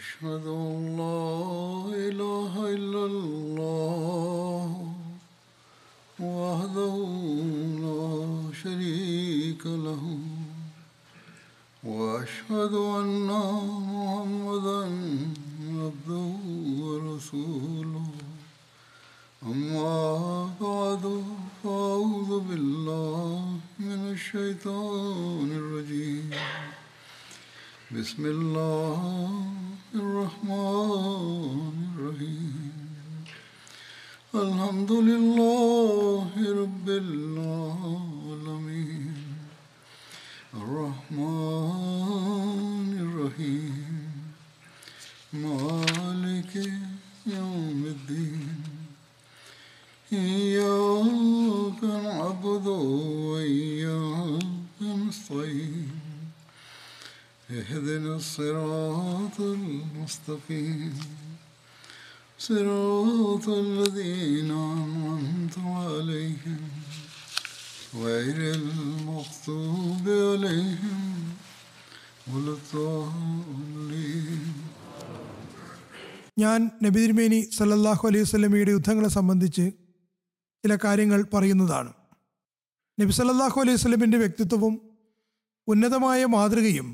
أشهد أن لا إله إلا الله وحده لا شريك له وأشهد أن محمدا عبده ورسوله أما بعد فأعوذ بالله من الشيطان الرجيم بسم الله الرحمن الرحيم الحمد لله رب العالمين الرحمن الرحيم مالك يوم الدين إياك نعبد وإياك نستعين اهدنا الصراط المستقيم صراط الذين أنعمت عليهم غير المغضوب عليهم ولا الضالين. ഞാൻ നബി തിരുമേനി സല്ലല്ലാഹു അലൈഹി വസല്ലമയുടെ യുദ്ധങ്ങളെ സംബന്ധിച്ച് ചില കാര്യങ്ങൾ പറയുന്നതാണ്. നബി സല്ലല്ലാഹു അലൈഹി വസല്ലമയുടെ വ്യക്തിത്വവും ഉന്നതമായ മാതൃകയും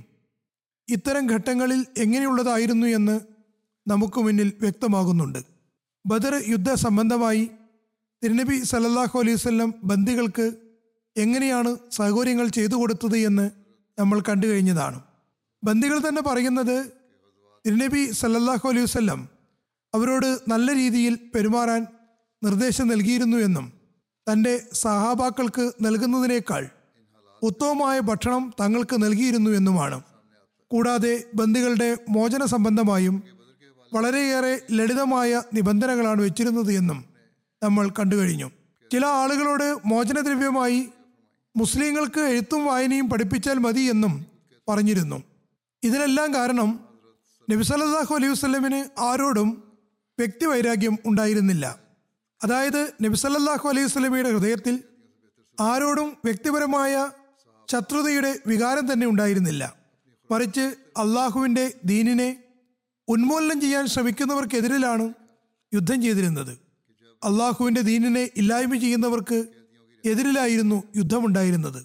ഇത്തരം ഘട്ടങ്ങളിൽ എങ്ങനെയുള്ളതായിരുന്നു എന്ന് നമുക്ക് മുന്നിൽ വ്യക്തമാകുന്നുണ്ട്. ബദർ യുദ്ധ സംബന്ധമായി തിരുനബി സല്ലല്ലാഹു അലൈഹി വസല്ലം ബന്ദികൾക്ക് എങ്ങനെയാണ് സൗകര്യങ്ങൾ ചെയ്തു കൊടുത്തത് എന്ന് നമ്മൾ കണ്ടു കഴിഞ്ഞതാണ്. ബന്ദികൾ തന്നെ പറയുന്നത് തിരുനബി സല്ലല്ലാഹു അലൈഹി വസല്ലം അവരോട് നല്ല രീതിയിൽ പെരുമാറാൻ നിർദ്ദേശം നൽകിയിരുന്നു എന്നും തൻ്റെ സഹാബാക്കൾക്ക് നൽകുന്നതിനേക്കാൾ ഉത്തമമായ ഭക്ഷണം തങ്ങൾക്ക് നൽകിയിരുന്നു എന്നുമാണ്. കൂടാതെ ബന്ദികളുടെ മോചന സംബന്ധമായും വളരെയേറെ ലളിതമായ നിബന്ധനകളാണ് വെച്ചിരുന്നത് എന്നും നമ്മൾ കണ്ടുകഴിഞ്ഞു. ചില ആളുകളോട് മോചനദ്രവ്യമായി മുസ്ലിങ്ങൾക്ക് എഴുത്തും വായനയും പഠിപ്പിച്ചാൽ മതി എന്നും പറഞ്ഞിരുന്നു. ഇതിനെല്ലാം കാരണം നബി സല്ലല്ലാഹു അലൈഹി വസല്ലമിന് ആരോടും വ്യക്തിവൈരാഗ്യം ഉണ്ടായിരുന്നില്ല. അതായത് നബി സല്ലല്ലാഹു അലൈഹി വസല്ലമയുടെ ഹൃദയത്തിൽ ആരോടും വ്യക്തിപരമായ ശത്രുതയുടെ വികാരം തന്നെ ഉണ്ടായിരുന്നില്ല. മറിച്ച് അള്ളാഹുവിൻ്റെ ദീനിനെ ഉന്മൂലനം ചെയ്യാൻ ശ്രമിക്കുന്നവർക്കെതിരിലാണ് യുദ്ധം ചെയ്തിരുന്നത്. അള്ളാഹുവിൻ്റെ ദീനിനെ ഇല്ലായ്മ ചെയ്യുന്നവർക്ക് എതിരിലായിരുന്നു യുദ്ധമുണ്ടായിരുന്നത്.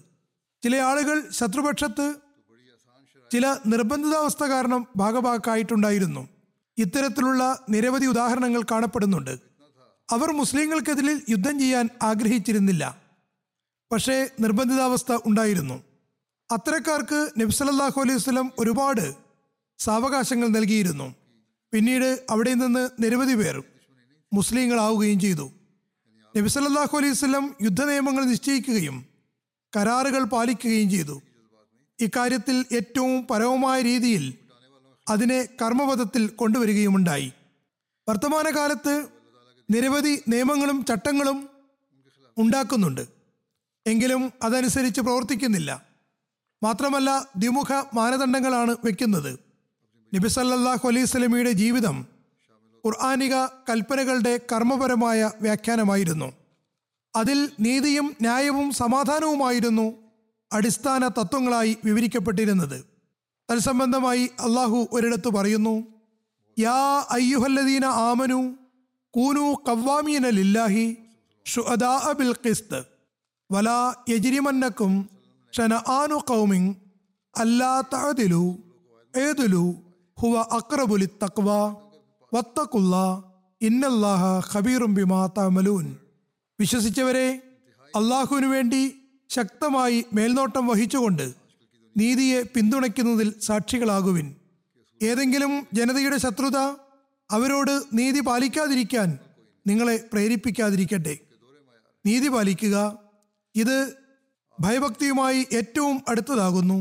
ചില ആളുകൾ ശത്രുപക്ഷത്ത് ചില നിർബന്ധിതാവസ്ഥ കാരണം ഭാഗഭാക്കായിട്ടുണ്ടായിരുന്നു. ഇത്തരത്തിലുള്ള നിരവധി ഉദാഹരണങ്ങൾ കാണപ്പെടുന്നുണ്ട്. അവർ മുസ്ലിങ്ങൾക്കെതിരിൽ യുദ്ധം ചെയ്യാൻ ആഗ്രഹിച്ചിരുന്നില്ല, പക്ഷേ നിർബന്ധിതാവസ്ഥ ഉണ്ടായിരുന്നു. അത്തരക്കാർക്ക് നബി സല്ലല്ലാഹു അലൈഹി വസല്ലം ഒരുപാട് സാവകാശങ്ങൾ നൽകിയിരുന്നു. പിന്നീട് അവിടെ നിന്ന് നിരവധി പേർ മുസ്ലിങ്ങളാവുകയും ചെയ്തു. നബി സല്ലല്ലാഹു അലൈഹി വസല്ലം യുദ്ധ നിയമങ്ങൾ നിശ്ചയിക്കുകയും കരാറുകൾ പാലിക്കുകയും ചെയ്തു. ഇക്കാര്യത്തിൽ ഏറ്റവും പരമമായ രീതിയിൽ അതിനെ കർമ്മപഥത്തിൽ കൊണ്ടുവരികയുമുണ്ടായി. വർത്തമാനകാലത്ത് നിരവധി നിയമങ്ങളും ചട്ടങ്ങളും ഉണ്ടാക്കുന്നുണ്ട്, എങ്കിലും അതനുസരിച്ച് പ്രവർത്തിക്കുന്നില്ല. മാത്രമല്ല ദ്വിമുഖ മാനദണ്ഡങ്ങളാണ് വെക്കുന്നത്. നബി സല്ലല്ലാഹു അലൈഹി വസല്ലമയുടെ ജീവിതം ഖുർആനിക കൽപ്പനകളുടെ കർമ്മപരമായ വ്യാഖ്യാനമായിരുന്നു. അതിൽ നീതിയും ന്യായവും സമാധാനവുമായിരുന്നു അടിസ്ഥാന തത്വങ്ങളായി വിവരിക്കപ്പെട്ടിരുന്നത്. തത്സംബന്ധമായി അള്ളാഹു ഒരിടത്ത് പറയുന്നു, യാ അയ്യുഹല്ലദീന ആമനു കൂനു ഖവ്വാമീന ലില്ലാഹി ശുഅദാ ബിൽ ഖിസ്ത് വലാ യജ്രിമന്നകും ഷനആനു ഖൗമിൻ അല്ലാ തഅദിലു അഅ്ദിലു ഹുവ അഖ്റബു ലിത്തഖ്വാ വത്തഖുല്ലാഹ ഇന്നല്ലാഹ ഖബീറും ബിമാ തഅമലൂൻ. വിശ്വസിച്ചവരെ, അള്ളാഹുവിനു വേണ്ടി ശക്തമായി മേൽനോട്ടം വഹിച്ചുകൊണ്ട് നീതിയെ പിന്തുണയ്ക്കുന്നതിൽ സാക്ഷികളാകുവിൻ. ഏതെങ്കിലും ജനതയുടെ ശത്രുത അവരോട് നീതി പാലിക്കാതിരിക്കാൻ നിങ്ങളെ പ്രേരിപ്പിക്കാതിരിക്കട്ടെ. നീതി പാലിക്കുക, ഇത് ഭയഭക്തിയുമായി ഏറ്റവും അടുത്തതാകുന്നു.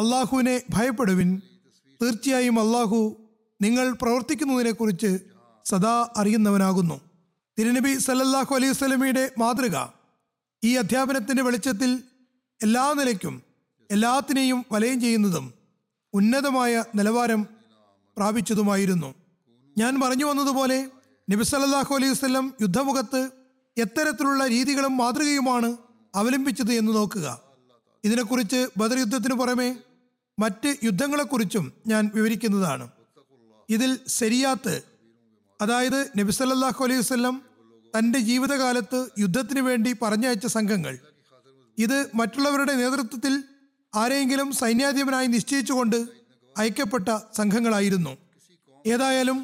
അള്ളാഹുവിനെ ഭയപ്പെടുവിൻ, തീർച്ചയായും അള്ളാഹു നിങ്ങൾ പ്രവർത്തിക്കുന്നതിനെക്കുറിച്ച് സദാ അറിയുന്നവനാകുന്നു. തിരുനബി സല്ലല്ലാഹു അലൈഹി വസല്ലമയുടെ മാതൃക ഈ അധ്യാപനത്തിൻ്റെ വെളിച്ചത്തിൽ എല്ലാ നിലയ്ക്കും എല്ലാത്തിനെയും വലയം ചെയ്യുന്നതും ഉന്നതമായ നിലവാരം പ്രാപിച്ചതുമായിരുന്നു. ഞാൻ പറഞ്ഞു വന്നതുപോലെ നബി സല്ലല്ലാഹു അലൈഹി വസല്ലം യുദ്ധമുഖത്ത് എത്തരത്തിലുള്ള രീതികളും മാതൃകയുമാണ് അവലംബിച്ചത് എന്ന് നോക്കുക. ഇതിനെക്കുറിച്ച് ബദർ യുദ്ധത്തിനു പുറമെ മറ്റ് യുദ്ധങ്ങളെക്കുറിച്ചും ഞാൻ വിവരിക്കുന്നതാണ്. ഇതിൽ ശരിയാത്ത്, അതായത് നബി സല്ലല്ലാഹു അലൈഹി വസല്ലം തൻ്റെ ജീവിതകാലത്ത് യുദ്ധത്തിന് വേണ്ടി പറഞ്ഞയച്ച സംഘങ്ങൾ, ഇത് മറ്റുള്ളവരുടെ നേതൃത്വത്തിൽ ആരെങ്കിലും സൈന്യാധിപനായി നിശ്ചയിച്ചുകൊണ്ട് അയക്കപ്പെട്ട സംഘങ്ങളായിരുന്നു. ഏതായാലും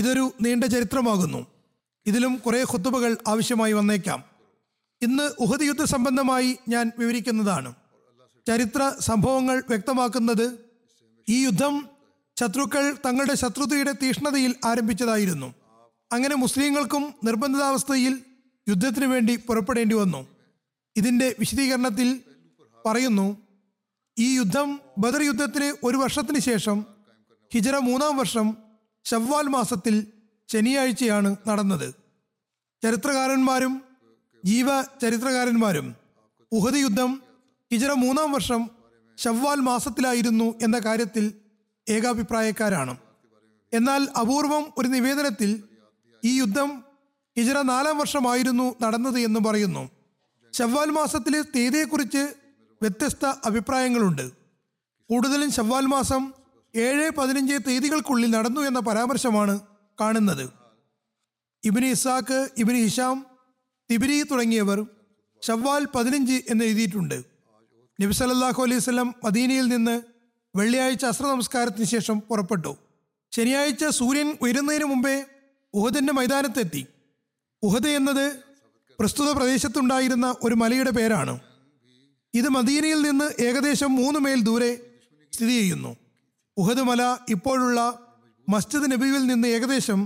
ഇതൊരു നീണ്ട ചരിത്രമാകുന്നു. ഇതിലും കുറേ ഖുതുബകൾ ആവശ്യമായി വന്നേക്കാം. ഇന്ന് ഉഹദ് യുദ്ധ സംബന്ധമായി ഞാൻ വിവരിക്കുന്നതാണ്. ചരിത്ര സംഭവങ്ങൾ വ്യക്തമാക്കുന്നത് ഈ യുദ്ധം ശത്രുക്കൾ തങ്ങളുടെ ശത്രുതയുടെ തീഷ്ണതയിൽ ആരംഭിച്ചതായിരുന്നു. അങ്ങനെ മുസ്ലിങ്ങൾക്കും നിർബന്ധിതാവസ്ഥയിൽ യുദ്ധത്തിനു വേണ്ടി പുറപ്പെടേണ്ടി വന്നു. ഇതിൻ്റെ വിശദീകരണത്തിൽ പറയുന്നു, ഈ യുദ്ധം ബദർ യുദ്ധത്തിന് ഒരു വർഷത്തിന് ശേഷം ഹിജറ 3-ാം വർഷം ശവ്വാൽ മാസത്തിൽ ശനിയാഴ്ചയാണ് നടന്നത്. ചരിത്രകാരന്മാരും ജീവചരിത്രകാരന്മാരും ഉഹദ് യുദ്ധം ഹിജറ 3-ാം വർഷം ശവ്വാൽ മാസത്തിലായിരുന്നു എന്ന കാര്യത്തിൽ ഏകാഭിപ്രായക്കാരാണ്. എന്നാൽ അപൂർവം ഒരു നിവേദനത്തിൽ ഈ യുദ്ധം ഹിജറ 4-ാം വർഷമായിരുന്നു നടന്നത് എന്ന് പറയുന്നു. ശവ്വാൽ മാസത്തിലെ തീയതിയെക്കുറിച്ച് വ്യത്യസ്ത അഭിപ്രായങ്ങളുണ്ട്. കൂടുതലും ശവ്വാൽ മാസം 7-15 തീയതികൾക്കുള്ളിൽ നടന്നു എന്ന പരാമർശമാണ് കാണുന്നത്. Ibn Ishaq, Ibn Hisham, Tabari തുടങ്ങിയവർ ശവ്വാൽ 15 എന്ന് എഴുതിയിട്ടുണ്ട്. നബി സല്ലല്ലാഹു അലൈഹി വസല്ലം മദീനയിൽ നിന്ന് വെള്ളിയാഴ്ച അസ്ർ നമസ്കാരത്തിന് ശേഷം പുറപ്പെട്ടു. ശനിയാഴ്ച സൂര്യൻ ഉയരുന്നതിന് മുമ്പേ ഉഹദിൻ്റെ മൈതാനത്തെത്തി. ഉഹദ് എന്നത് പ്രസ്തുത പ്രദേശത്തുണ്ടായിരുന്ന ഒരു മലയുടെ പേരാണ്. ഇത് മദീനയിൽ നിന്ന് ഏകദേശം 3 മൈൽ ദൂരെ സ്ഥിതി ചെയ്യുന്നു. ഉഹദ് മല ഇപ്പോഴുള്ള മസ്ജിദ് നബിയിൽ നിന്ന് ഏകദേശം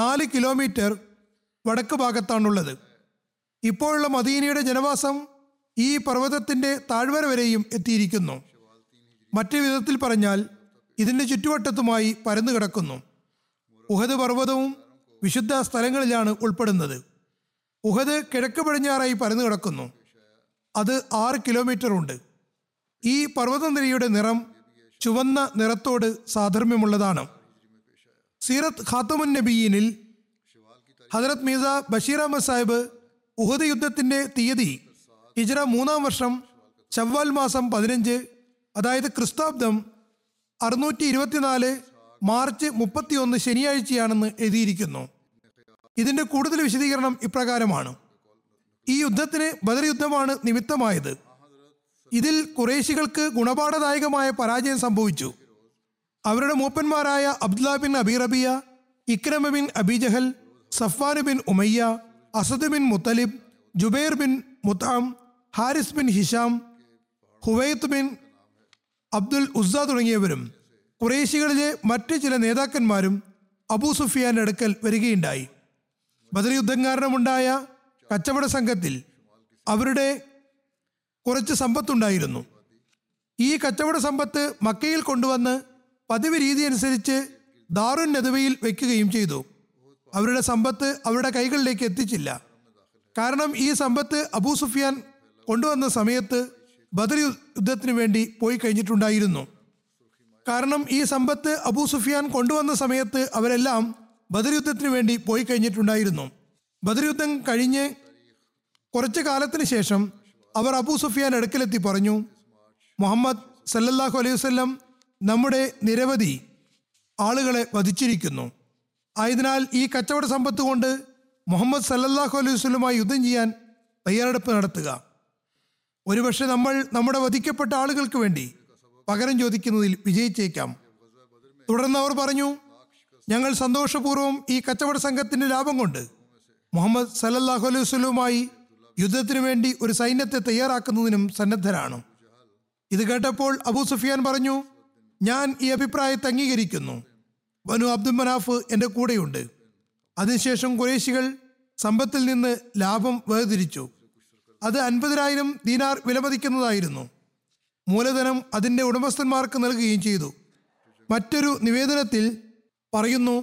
4 കിലോമീറ്റർ വടക്ക് ഭാഗത്താണുള്ളത്. ഇപ്പോഴുള്ള മദീനയുടെ ജനവാസം ഈ പർവ്വതത്തിൻ്റെ താഴ്വര വരെയും എത്തിയിരിക്കുന്നു. മറ്റു വിധത്തിൽ പറഞ്ഞാൽ ഇതിൻ്റെ ചുറ്റുവട്ടത്തുമായി പരന്നു കിടക്കുന്നു. ഉഹദ് പർവ്വതവും വിശുദ്ധ സ്ഥലങ്ങളിലാണ് ഉൾപ്പെടുന്നത്. ഉഹദ് കിഴക്ക് പടിഞ്ഞാറായി പരന്നു കിടക്കുന്നു. അത് 6 കിലോമീറ്റർ ഉണ്ട്. ഈ പർവ്വതനിരയുടെ നിറം ചുവന്ന നിറത്തോട് സാധർമ്യമുള്ളതാണ്. സീറത്ത് ഖാത്തമുൻ നബിയീനിൽ ഹദരത്ത് മീസ ബഷീർ അഹമ്മദ് സാഹിബ് ഉഹദ് യുദ്ധത്തിൻ്റെ തീയതി ഹിജറ 3-ാം വർഷം ശവ്വാൽ മാസം 15, അതായത് ക്രിസ്താബ്ദം 624 മാർച്ച് 31 ശനിയാഴ്ചയാണെന്ന് എഴുതിയിരിക്കുന്നു. ഇതിൻ്റെ കൂടുതൽ വിശദീകരണം ഇപ്രകാരമാണ്. ഈ യുദ്ധത്തിന് ബദർ യുദ്ധമാണ് നിമിത്തമായത്. ഇതിൽ കുറേശികൾക്ക് ഗുണപാഠദായകമായ പരാജയം സംഭവിച്ചു. അവരുടെ മൂപ്പന്മാരായ Abdullah bin Abi Rabia, Ikrima bin Abi Jahl, Safwan bin Umayya, Asad bin Muttalib, Jubair bin Mutam, Haris bin Hisham, ഹുവൈത്ത് bin Abdul Uzza തുടങ്ങിയവരും കുറേശികളിലെ മറ്റ് ചില നേതാക്കന്മാരും അബൂ സുഫിയാന്റെ അടുക്കൽ വരികയുണ്ടായി. ബദർ യുദ്ധം കാരണമുണ്ടായ കച്ചവട സംഘത്തിൽ അവരുടെ കുറച്ച് സമ്പത്തുണ്ടായിരുന്നു. ഈ കച്ചവട സമ്പത്ത് മക്കയിൽ കൊണ്ടുവന്ന് പതിവ് രീതി അനുസരിച്ച് ദാറുൻ നദവയിൽ വയ്ക്കുകയും ചെയ്തു. അവരുടെ സമ്പത്ത് അവരുടെ കൈകളിലേക്ക് എത്തിച്ചില്ല. കാരണം ഈ സമ്പത്ത് അബൂ സുഫിയാൻ കൊണ്ടുവന്ന സമയത്ത് ബദർ യുദ്ധത്തിന് വേണ്ടി പോയി കഴിഞ്ഞിട്ടുണ്ടായിരുന്നു. കാരണം ഈ സമ്പത്ത് അബൂ സുഫിയാൻ കൊണ്ടുവന്ന സമയത്ത് അവരെല്ലാം ബദർ യുദ്ധത്തിന് വേണ്ടി പോയി കഴിഞ്ഞിട്ടുണ്ടായിരുന്നു. ബദർ യുദ്ധം കഴിഞ്ഞ് കുറച്ച് കാലത്തിന് ശേഷം അവർ അബൂ സുഫിയാൻ അടുക്കലെത്തി പറഞ്ഞു, മുഹമ്മദ് സല്ലല്ലാഹു അലൈഹി വസല്ലം നമ്മുടെ നിരവധി ആളുകളെ വധിച്ചിരിക്കുന്നു. ആയതിനാൽ ഈ കച്ചവട സമ്പത്ത് കൊണ്ട് മുഹമ്മദ് സല്ലല്ലാഹു അലൈഹി വസല്ലമായി യുദ്ധം ചെയ്യാൻ തയ്യാറെടുപ്പ് നടത്തുക. ഒരുപക്ഷെ നമ്മൾ നമ്മുടെ വധിക്കപ്പെട്ട ആളുകൾക്ക് വേണ്ടി പകരം ചോദിക്കുന്നതിൽ വിജയിച്ചേക്കാം. തുടർന്ന് അവർ പറഞ്ഞു, ഞങ്ങൾ സന്തോഷപൂർവ്വം ഈ കച്ചവട സംഘത്തിൻ്റെ ലാഭം കൊണ്ട് മുഹമ്മദ് സല്ലല്ലാഹു അലൈഹി വസല്ലമായി യുദ്ധത്തിനു വേണ്ടി ഒരു സൈന്യത്തെ തയ്യാറാക്കുന്നതിനും സന്നദ്ധരാണ്. ഇത് കേട്ടപ്പോൾ അബൂ സുഫിയാൻ പറഞ്ഞു, ഞാൻ ഈ അഭിപ്രായത്തെ അംഗീകരിക്കുന്നു. ബനു അബ്ദുൽ മനാഫ് എൻ്റെ കൂടെയുണ്ട്. അതിനുശേഷം ഖുറൈശികൾ സമ്പത്തിൽ നിന്ന് ലാഭം വേർതിരിച്ചു. അത് 50,000 ദീനാർ വിലമതിക്കുന്നതായിരുന്നു. മൂലധനം അതിൻ്റെ ഉടമസ്ഥന്മാർക്ക് നൽകുകയും ചെയ്തു. മറ്റൊരു നിവേദനത്തിൽ പറയുന്നു,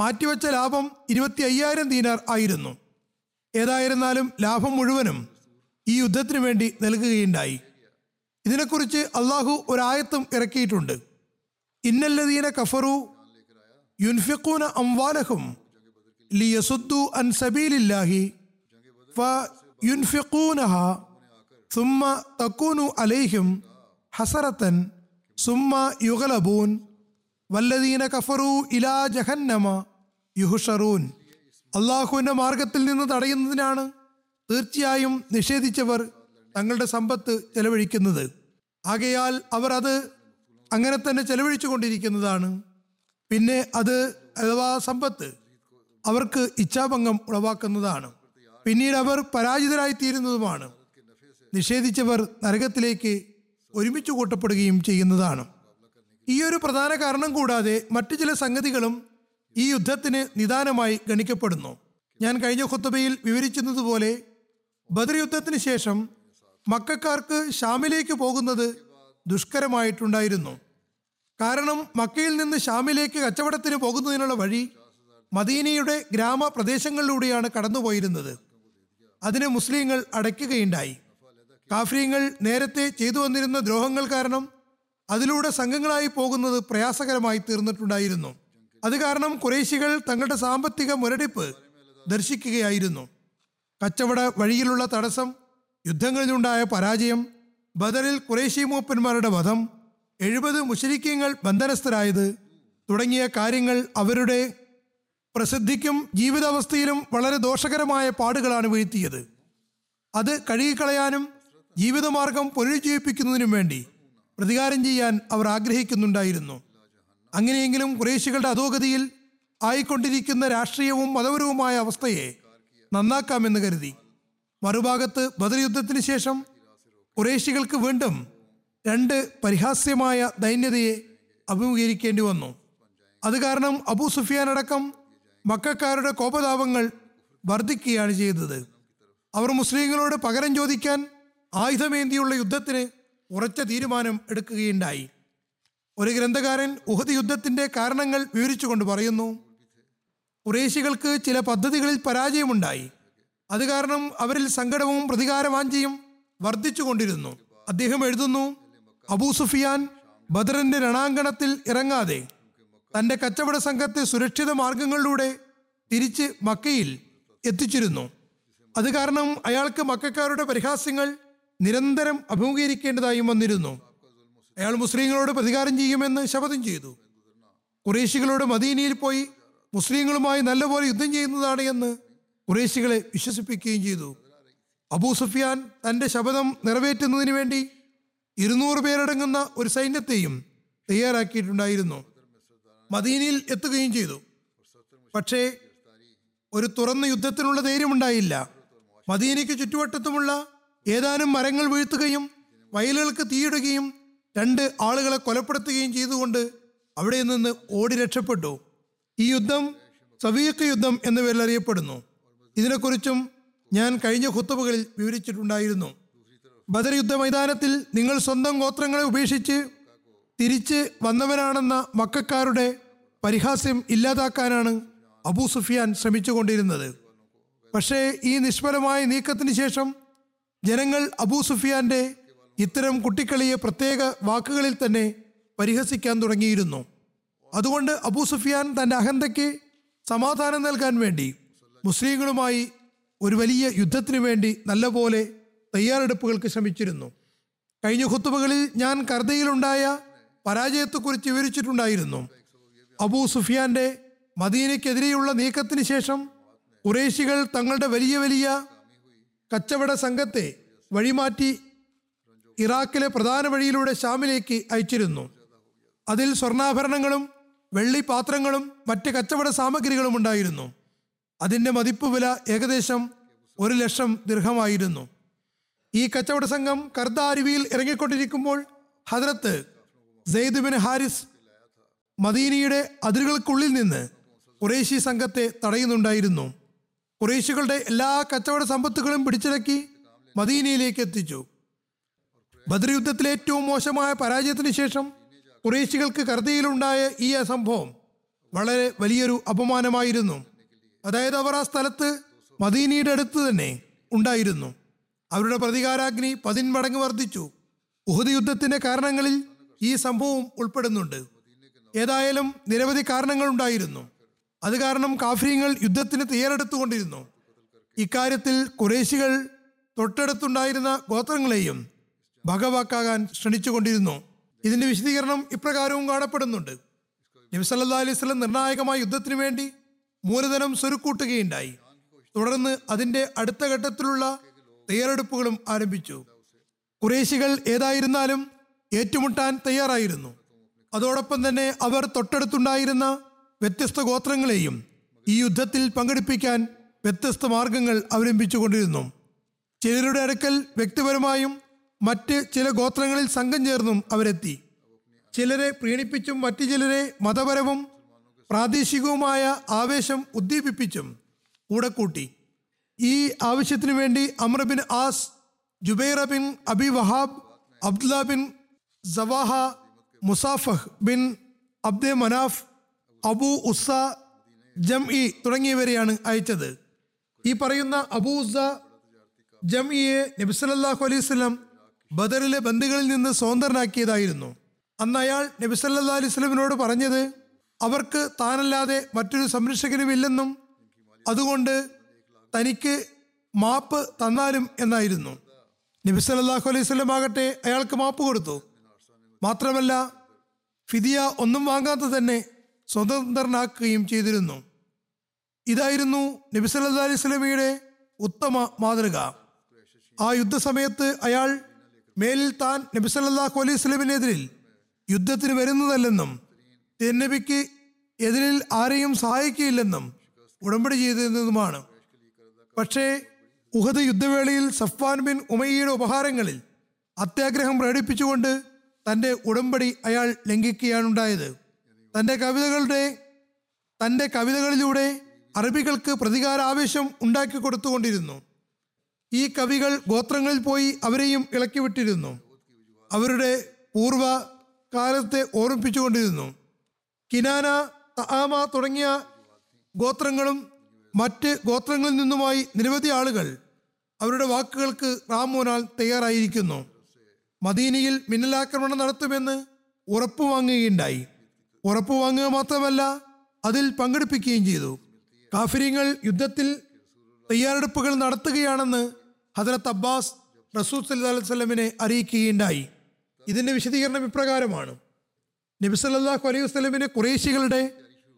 മാറ്റിവെച്ച ലാഭം 25,000 ദീനാർ ആയിരുന്നു. ഏതായിരുന്നാലും ലാഭം മുഴുവനും ഈ യുദ്ധത്തിന് വേണ്ടി നൽകുകയുണ്ടായി. ഇതിനെക്കുറിച്ച് അള്ളാഹു ഒരായത്തും ഇറക്കിയിട്ടുണ്ട്. ഇന്നല്ലദീന കഫറു യുൻഫിഖൂന അംവാലഹും ലിയസുദ്ദു അൻ സബീലില്ലാഹി ഫയുൻഫിഖൂനഹ സുമ്മ തകൂനു അലൈഹിം ഹസറത്തൻ സുമ്മ യുഗ്ലബൂൻ വല്ലദീന കഫറു ഇലാ ജഹന്നമ യുഹുഷറൂൻ. അള്ളാഹുവിൻ്റെ മാർഗത്തിൽ നിന്ന് തടയുന്നതിനാണ് തീർച്ചയായും നിഷേധിച്ചവർ തങ്ങളുടെ സമ്പത്ത് ചെലവഴിക്കുന്നത്. ആകയാൽ അവർ അത് അങ്ങനെ തന്നെ ചെലവഴിച്ചു കൊണ്ടിരിക്കുന്നതാണ്. പിന്നെ അത് അഥവാ സമ്പത്ത് അവർക്ക് ഇച്ഛാഭംഗം ഉളവാക്കുന്നതാണ്. പിന്നീട് അവർ പരാജിതരായിത്തീരുന്നതുമാണ്. നിഷേധിച്ചവർ നരകത്തിലേക്ക് ഒരുമിച്ച് കൂട്ടപ്പെടുകയും ചെയ്യുന്നതാണ്. ഈ ഒരു പ്രധാന കാരണം കൂടാതെ മറ്റു ചില സംഗതികളും ഈ യുദ്ധത്തിന് നിദാനമായി ഗണിക്കപ്പെടുന്നു. ഞാൻ കഴിഞ്ഞ ഖുത്ബയിൽ വിവരിച്ചിരുന്നതുപോലെ ബദർ യുദ്ധത്തിന് ശേഷം മക്കക്കാർക്ക് ഷാമിലേക്ക് പോകുന്നത് ദുഷ്കരമായിട്ടുണ്ടായിരുന്നു. കാരണം മക്കയിൽ നിന്ന് ഷാമിലേക്ക് കച്ചവടത്തിന് പോകുന്നതിനുള്ള വഴി മദീനയുടെ ഗ്രാമപ്രദേശങ്ങളിലൂടെയാണ് കടന്നുപോയിരുന്നത്. അതിനെ മുസ്ലിങ്ങൾ അടയ്ക്കുകയുണ്ടായി. കാഫ്രീങ്ങൾ നേരത്തെ ചെയ്തു വന്നിരുന്ന ദ്രോഹങ്ങൾ കാരണം അതിലൂടെ സംഘങ്ങളായി പോകുന്നത് പ്രയാസകരമായി തീർന്നിട്ടുണ്ടായിരുന്നു. അത് കാരണം കുറേശികൾ തങ്ങളുടെ സാമ്പത്തിക മുരടിപ്പ് ദർശിക്കുകയായിരുന്നു. കച്ചവട വഴിയിലുള്ള തടസ്സം, യുദ്ധങ്ങളിലുണ്ടായ പരാജയം, ബദറിൽ കുറേശി മൂപ്പന്മാരുടെ വധം, 70 മുശ്രിക്കീങ്ങൾ ബന്ധനസ്ഥരായത് തുടങ്ങിയ കാര്യങ്ങൾ അവരുടെ പ്രസിദ്ധിക്കും ജീവിതാവസ്ഥയിലും വളരെ ദോഷകരമായ പാടുകളാണ് വീഴ്ത്തിയത്. അത് കഴുകിക്കളയാനും ജീവിതമാർഗം പുനരുജ്ജീവിപ്പിക്കുന്നതിനും വേണ്ടി പ്രതികാരം ചെയ്യാൻ അവർ ആഗ്രഹിക്കുന്നുണ്ടായിരുന്നു. അങ്ങനെയെങ്കിലും ഖുറൈശികളുടെ അധോഗതിയിൽ ആയിക്കൊണ്ടിരിക്കുന്ന രാഷ്ട്രീയവും മതപരവുമായ അവസ്ഥയെ നന്നാക്കാമെന്ന് കരുതി. മറുഭാഗത്ത് ബദർ യുദ്ധത്തിന് ശേഷം ഖുറൈശികൾക്ക് വീണ്ടും 2 പരിഹാസ്യമായ ദൈന്യതയെ അഭിമുഖീകരിക്കേണ്ടി വന്നു. അത് കാരണം അബൂ സുഫിയാൻ അടക്കം മക്കക്കാരുടെ കോപതാപങ്ങൾ വർദ്ധിക്കുകയാണ് ചെയ്തത്. അവർ മുസ്ലിങ്ങളോട് പകരം ചോദിക്കാൻ ആയുധമേന്തിയുള്ള യുദ്ധത്തിന് ഉറച്ച തീരുമാനം എടുക്കുകയുണ്ടായി. ഒരു ഗ്രന്ഥകാരൻ ഉഹദ് യുദ്ധത്തിൻ്റെ കാരണങ്ങൾ വിവരിച്ചുകൊണ്ട് പറയുന്നു, ഖുറൈശികൾക്ക് ചില പദ്ധതികളിൽ പരാജയമുണ്ടായി. അത് കാരണം അവരിൽ സങ്കടവും പ്രതികാരവാഞ്ചയും വർദ്ധിച്ചുകൊണ്ടിരുന്നു. അദ്ദേഹം എഴുതുന്നു, അബൂ സുഫിയാൻ ബദറിൻ്റെ രണാങ്കണത്തിൽ ഇറങ്ങാതെ തൻ്റെ കച്ചവട സംഘത്തെ സുരക്ഷിത മാർഗങ്ങളിലൂടെ തിരിച്ച് മക്കയിൽ എത്തിച്ചിരുന്നു. അത് കാരണം അയാൾക്ക് മക്കക്കാരുടെ പരിഹാസ്യങ്ങൾ നിരന്തരം അഭിമുഖീകരിക്കേണ്ടതായും വന്നിരുന്നു. അയാൾ മുസ്ലിങ്ങളോട് പ്രതികാരം ചെയ്യുമെന്ന് ശപഥം ചെയ്തു. ഖുറൈശികളോട് മദീനയിൽ പോയി മുസ്ലിങ്ങളുമായി നല്ലപോലെ യുദ്ധം ചെയ്യുന്നതാണ് എന്ന് ഖുറൈശികളെ വിശ്വസിപ്പിക്കുകയും ചെയ്തു. അബൂ സുഫിയാൻ തൻ്റെ ശപഥം നിറവേറ്റുന്നതിന് വേണ്ടി 200 പേരടങ്ങുന്ന ഒരു സൈന്യത്തെയും തയ്യാറാക്കിയിട്ടുണ്ടായിരുന്നു. മദീനയിൽ എത്തുകയും ചെയ്തു. പക്ഷേ ഒരു തുറന്ന യുദ്ധത്തിനുള്ള ധൈര്യമുണ്ടായില്ല. മദീനയ്ക്ക് ചുറ്റുവട്ടത്തുമുള്ള ഏതാനും മരങ്ങൾ വീഴ്ത്തുകയും വയലുകൾക്ക് തീയിടുകയും 2 ആളുകളെ കൊലപ്പെടുത്തുകയും ചെയ്തുകൊണ്ട് അവിടെ നിന്ന് ഓടി രക്ഷപ്പെട്ടു. ഈ യുദ്ധം സവീഖ് യുദ്ധം എന്ന പേരിൽ അറിയപ്പെടുന്നു. ഇതിനെക്കുറിച്ചും ഞാൻ കഴിഞ്ഞ ഖുത്ബകളിൽ വിവരിച്ചിട്ടുണ്ടായിരുന്നു. ബദർ യുദ്ധ മൈതാനത്തിൽ നിങ്ങൾ സ്വന്തം ഗോത്രങ്ങളെ ഉപേക്ഷിച്ച് തിരിച്ച് വന്നവരാണെന്ന മക്കക്കാരുടെ പരിഹാസ്യം ഇല്ലാതാക്കാനാണ് അബൂ സുഫിയാൻ ശ്രമിച്ചുകൊണ്ടിരുന്നത്. പക്ഷേ ഈ നിഷ്ഫലമായ നീക്കത്തിന് ശേഷം ജനങ്ങൾ അബൂ സുഫിയാൻ്റെ ഇത്തരം കുട്ടിക്കളിയെ പ്രത്യേക വാക്കുകളിൽ തന്നെ പരിഹസിക്കാൻ തുടങ്ങിയിരുന്നു. അതുകൊണ്ട് അബൂ സുഫിയാൻ തൻ്റെ അഹന്തയ്ക്ക് സമാധാനം നൽകാൻ വേണ്ടി മുസ്ലിങ്ങളുമായി ഒരു വലിയ യുദ്ധത്തിന് വേണ്ടി നല്ലപോലെ തയ്യാറെടുപ്പുകൾക്ക് ശ്രമിച്ചിരുന്നു. കഴിഞ്ഞ ഖുത്ബകളിൽ ഞാൻ കർദയിലുണ്ടായ പരാജയത്തെക്കുറിച്ച് വിവരിച്ചിട്ടുണ്ടായിരുന്നു. അബൂ സുഫിയാന്റെ മദീനയ്ക്കെതിരെയുള്ള നീക്കത്തിന് ശേഷം ഖുറൈശികൾ തങ്ങളുടെ വലിയ വലിയ കച്ചവട സംഘത്തെ വഴിമാറ്റി ഇറാഖിലെ പ്രധാന വഴിയിലൂടെ ഷാമിലേക്ക് അയച്ചിരുന്നു. അതിൽ സ്വർണ്ണാഭരണങ്ങളും വെള്ളിപ്പാത്രങ്ങളും മറ്റ് കച്ചവട സാമഗ്രികളും ഉണ്ടായിരുന്നു. അതിൻ്റെ മതിപ്പ് വില ഏകദേശം 1,00,000 ദിർഹമായിരുന്നു. ഈ കച്ചവട സംഘം കർദ അരുവിയിൽ ഇറങ്ങിക്കൊണ്ടിരിക്കുമ്പോൾ ഹദ്രത്ത് സെയ്ദ് ബിൻ ഹാരിസ് മദീനയുടെ അതിരുകൾക്കുള്ളിൽ നിന്ന് ഖുറൈശി സംഘത്തെ തടയുന്നുണ്ടായിരുന്നു. ഖുറൈശികളുടെ എല്ലാ കച്ചവട സമ്പത്തുകളും പിടിച്ചടക്കി മദീനയിലേക്ക് എത്തിച്ചു. ബദർ യുദ്ധത്തിലെ ഏറ്റവും മോശമായ പരാജയത്തിന് ശേഷം ഖുറൈശികൾക്ക് കർദയിലുണ്ടായ ഈ സംഭവം വളരെ വലിയൊരു അപമാനമായിരുന്നു. അതായത്, അവർ ആ സ്ഥലത്ത് മദീനയുടെ അടുത്ത് തന്നെ ഉണ്ടായിരുന്നു. അവരുടെ പ്രതികാരാഗ്നി 10 മടങ്ങ് വർദ്ധിച്ചു. ഉഹദ് യുദ്ധത്തിൻ്റെ കാരണങ്ങളിൽ ഈ സംഭവം ഉൾപ്പെടുന്നുണ്ട്. ഏതായാലും നിരവധി കാരണങ്ങളുണ്ടായിരുന്നു. അത് കാരണം കാഫ്രീങ്ങൾ യുദ്ധത്തിന് തയ്യാറെടുത്തുകൊണ്ടിരുന്നു. ഇക്കാര്യത്തിൽ ഖുറൈശികൾ തൊട്ടടുത്തുണ്ടായിരുന്ന ഗോത്രങ്ങളെയും ഭഗവാക്കാകാൻ ശ്രമിച്ചുകൊണ്ടിരുന്നു. ഇതിൻ്റെ വിശദീകരണം ഇപ്രകാരവും കാണപ്പെടുന്നുണ്ട്. നബി സല്ലല്ലാഹു അലൈഹി വസല്ലം നിർണായകമായ യുദ്ധത്തിന് വേണ്ടി മൂലധനം സ്വരുക്കൂട്ടുകയുണ്ടായി. തുടർന്ന് അതിന്റെ അടുത്ത ഘട്ടത്തിലുള്ള തയ്യാറെടുപ്പുകളും ആരംഭിച്ചു. കുറേശികൾ ഏതായിരുന്നാലും ഏറ്റുമുട്ടാൻ തയ്യാറായിരുന്നു. അതോടൊപ്പം തന്നെ അവർ തൊട്ടടുത്തുണ്ടായിരുന്ന വ്യത്യസ്ത ഗോത്രങ്ങളെയും ഈ യുദ്ധത്തിൽ പങ്കെടുപ്പിക്കാൻ വ്യത്യസ്ത മാർഗങ്ങൾ അവലംബിച്ചുകൊണ്ടിരുന്നു. ചിലരുടെ അടുക്കൽ വ്യക്തിപരമായും മറ്റ് ചില ഗോത്രങ്ങളിൽ സംഘം ചേർന്നും അവരെത്തി. ചിലരെ പ്രീണിപ്പിച്ചും മറ്റു ചിലരെ മതപരവും പ്രാദേശികവുമായ ആവേശം ഉദ്ദീപിപ്പിച്ചും കൂടെ കൂട്ടി. ഈ ആവശ്യത്തിനു വേണ്ടി Amr bin as, Jubaira bin Abi Wahab, Abdullah bin Sawaha, Musafah bin Abd Manaf, Abu Uzza Jumahi തുടങ്ങിയവരെയാണ് അയച്ചത്. ഈ പറയുന്ന അബു ഉസ്സ ജംഇയെ നബി സല്ലല്ലാഹു അലൈഹി വസല്ലം ബദറിലെ ബന്ദികളിൽ നിന്ന് സ്വതന്ത്രനാക്കിയതായിരുന്നു. അന്ന് അയാൾ നബി സല്ലല്ലാഹു അലൈഹി വസല്ലമിനോട് പറഞ്ഞത് അവർക്ക് താനല്ലാതെ മറ്റൊരു സംരക്ഷകനുമില്ലെന്നും അതുകൊണ്ട് തനിക്ക് മാപ്പ് തന്നാലും എന്നായിരുന്നു. നബി സല്ലല്ലാഹു അലൈഹി വസല്ലം ആകട്ടെ അയാൾക്ക് മാപ്പ് കൊടുത്തു. മാത്രമല്ല ഫിദിയ ഒന്നും വാങ്ങാതെ തന്നെ സ്വതന്ത്രനാക്കുകയും ചെയ്തിരുന്നു. ഇതായിരുന്നു നബി സല്ലല്ലാഹു അലൈഹി വസല്ലമയുടെ ഉത്തമ മാതൃക. ആ യുദ്ധസമയത്ത് അയാൾ മേലിൽ താൻ നബി സല്ലല്ലാഹു അലൈഹി വസല്ലമിനെതിരിൽ യുദ്ധത്തിന് വരുന്നതല്ലെന്നും തിരുനബിക്ക് എതിരിൽ ആരെയും സഹായിക്കുകയില്ലെന്നും ഉടമ്പടി ചെയ്തിരുന്നതുമാണ്. പക്ഷേ ഉഹദ് യുദ്ധവേളയിൽ സഫ്വാൻ ബിൻ ഉമയ്യയുടെ ഉപഹാരങ്ങളിൽ അത്യാഗ്രഹം പ്രകടിപ്പിച്ചുകൊണ്ട് തൻ്റെ ഉടമ്പടി അയാൾ ലംഘിക്കുകയാണുണ്ടായത്. തൻ്റെ കവിതകളിലൂടെ അറബികൾക്ക് പ്രതികാരാവേശം ഉണ്ടാക്കി കൊടുത്തുകൊണ്ടിരുന്നു. ഈ കവികൾ ഗോത്രങ്ങളിൽ പോയി അവരെയും ഇളക്കിവിട്ടിരുന്നു, അവരുടെ പൂർവ്വകാലത്തെ ഓർമ്മിപ്പിച്ചുകൊണ്ടിരുന്നു. കിനാന, തആമ തുടങ്ങിയ ഗോത്രങ്ങളും മറ്റ് ഗോത്രങ്ങളിൽ നിന്നുമായി നിരവധി ആളുകൾ അവരുടെ വാക്കുകൾക്ക് റാമൂനാൽ തയ്യാറായിരിക്കുന്നു. മദീനയിൽ മിന്നലാക്രമണം നടത്തുമെന്ന് ഉറപ്പുവാങ്ങുകയുണ്ടായി. ഉറപ്പുവാങ്ങുക മാത്രമല്ല അതിൽ പങ്കെടുപ്പിക്കുകയും ചെയ്തു. കാഫിര്യങ്ങൾ യുദ്ധത്തിൽ തയ്യാറെടുപ്പുകൾ നടത്തുകയാണെന്ന് ഹദരത്ത് അബ്ബാസ് റസൂൽ സല്ലല്ലാഹു അലൈഹി വസല്ലമയെ അറിയിക്കുകയുണ്ടായി. ഇതിൻ്റെ വിശദീകരണം ഇപ്രകാരമാണ്. നബി സല്ലല്ലാഹു അലൈഹി വസല്ലമയുടെ ഖുറൈശികളുടെ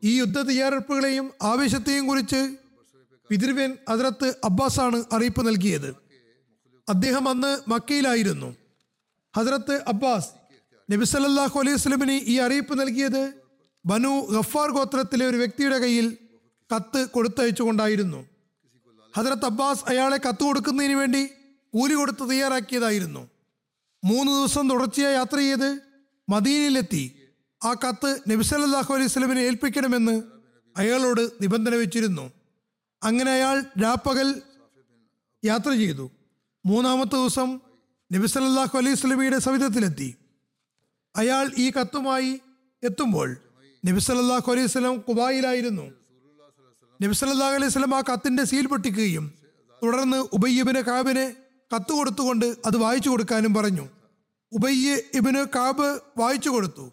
ഈ യുദ്ധ തയ്യാറെടുപ്പുകളെയും ആവേശത്തെയും കുറിച്ച് പിതൃവ്യൻ ഹദരത്ത് അബ്ബാസാണ് അറിയിപ്പ് നൽകിയത്. അദ്ദേഹം അന്ന് മക്കയിലായിരുന്നു. ഹദരത്ത് അബ്ബാസ് നബി സല്ലല്ലാഹു അലൈഹി വസല്ലമന് ഈ അറിയിപ്പ് നൽകിയത് ബനു ഗഫാർ ഗോത്രത്തിലെ ഒരു വ്യക്തിയുടെ കയ്യിൽ കത്ത് കൊടുത്തയച്ചുകൊണ്ടായിരുന്നു. ഹദരത്ത് അബ്ബാസ് അയാളെ കത്ത് കൊടുക്കുന്നതിന് വേണ്ടി കൂലി കൊടുത്ത് തയ്യാറാക്കിയതായിരുന്നു. 3 ദിവസം തുടർച്ചയായി യാത്ര ചെയ്ത് മദീനയിലെത്തി ആ കത്ത് നബി സല്ലല്ലാഹു അലൈഹി വസല്ലമനെ ഏൽപ്പിക്കണമെന്ന് അയാളോട് നിബന്ധന വെച്ചിരുന്നു. അങ്ങനെ അയാൾ രാപ്പകൽ യാത്ര ചെയ്തു. 3-ാമത്തെ ദിവസം നബി സല്ലല്ലാഹു അലൈഹി വസല്ലമയുടെ സവിധത്തിലെത്തി. അയാൾ ഈ കത്തുമായി എത്തുമ്പോൾ നബി സല്ലല്ലാഹു അലൈഹി വസല്ലം ഖുബായിലായിരുന്നു. നബി സല്ലല്ലാഹു അലൈഹി വസല്ലം ആ കത്തിന്റെ സീൽ പൊട്ടിക്കുകയും തുടർന്ന് ഉബയ്യ് ഇബ്നു കഅബിനെ കത്ത് കൊടുത്തുകൊണ്ട് അത് വായിച്ചു കൊടുക്കാനും പറഞ്ഞു. ഉബയ്യ് ഇബ്നു കഅബ് വായിച്ചു കൊടുത്തു.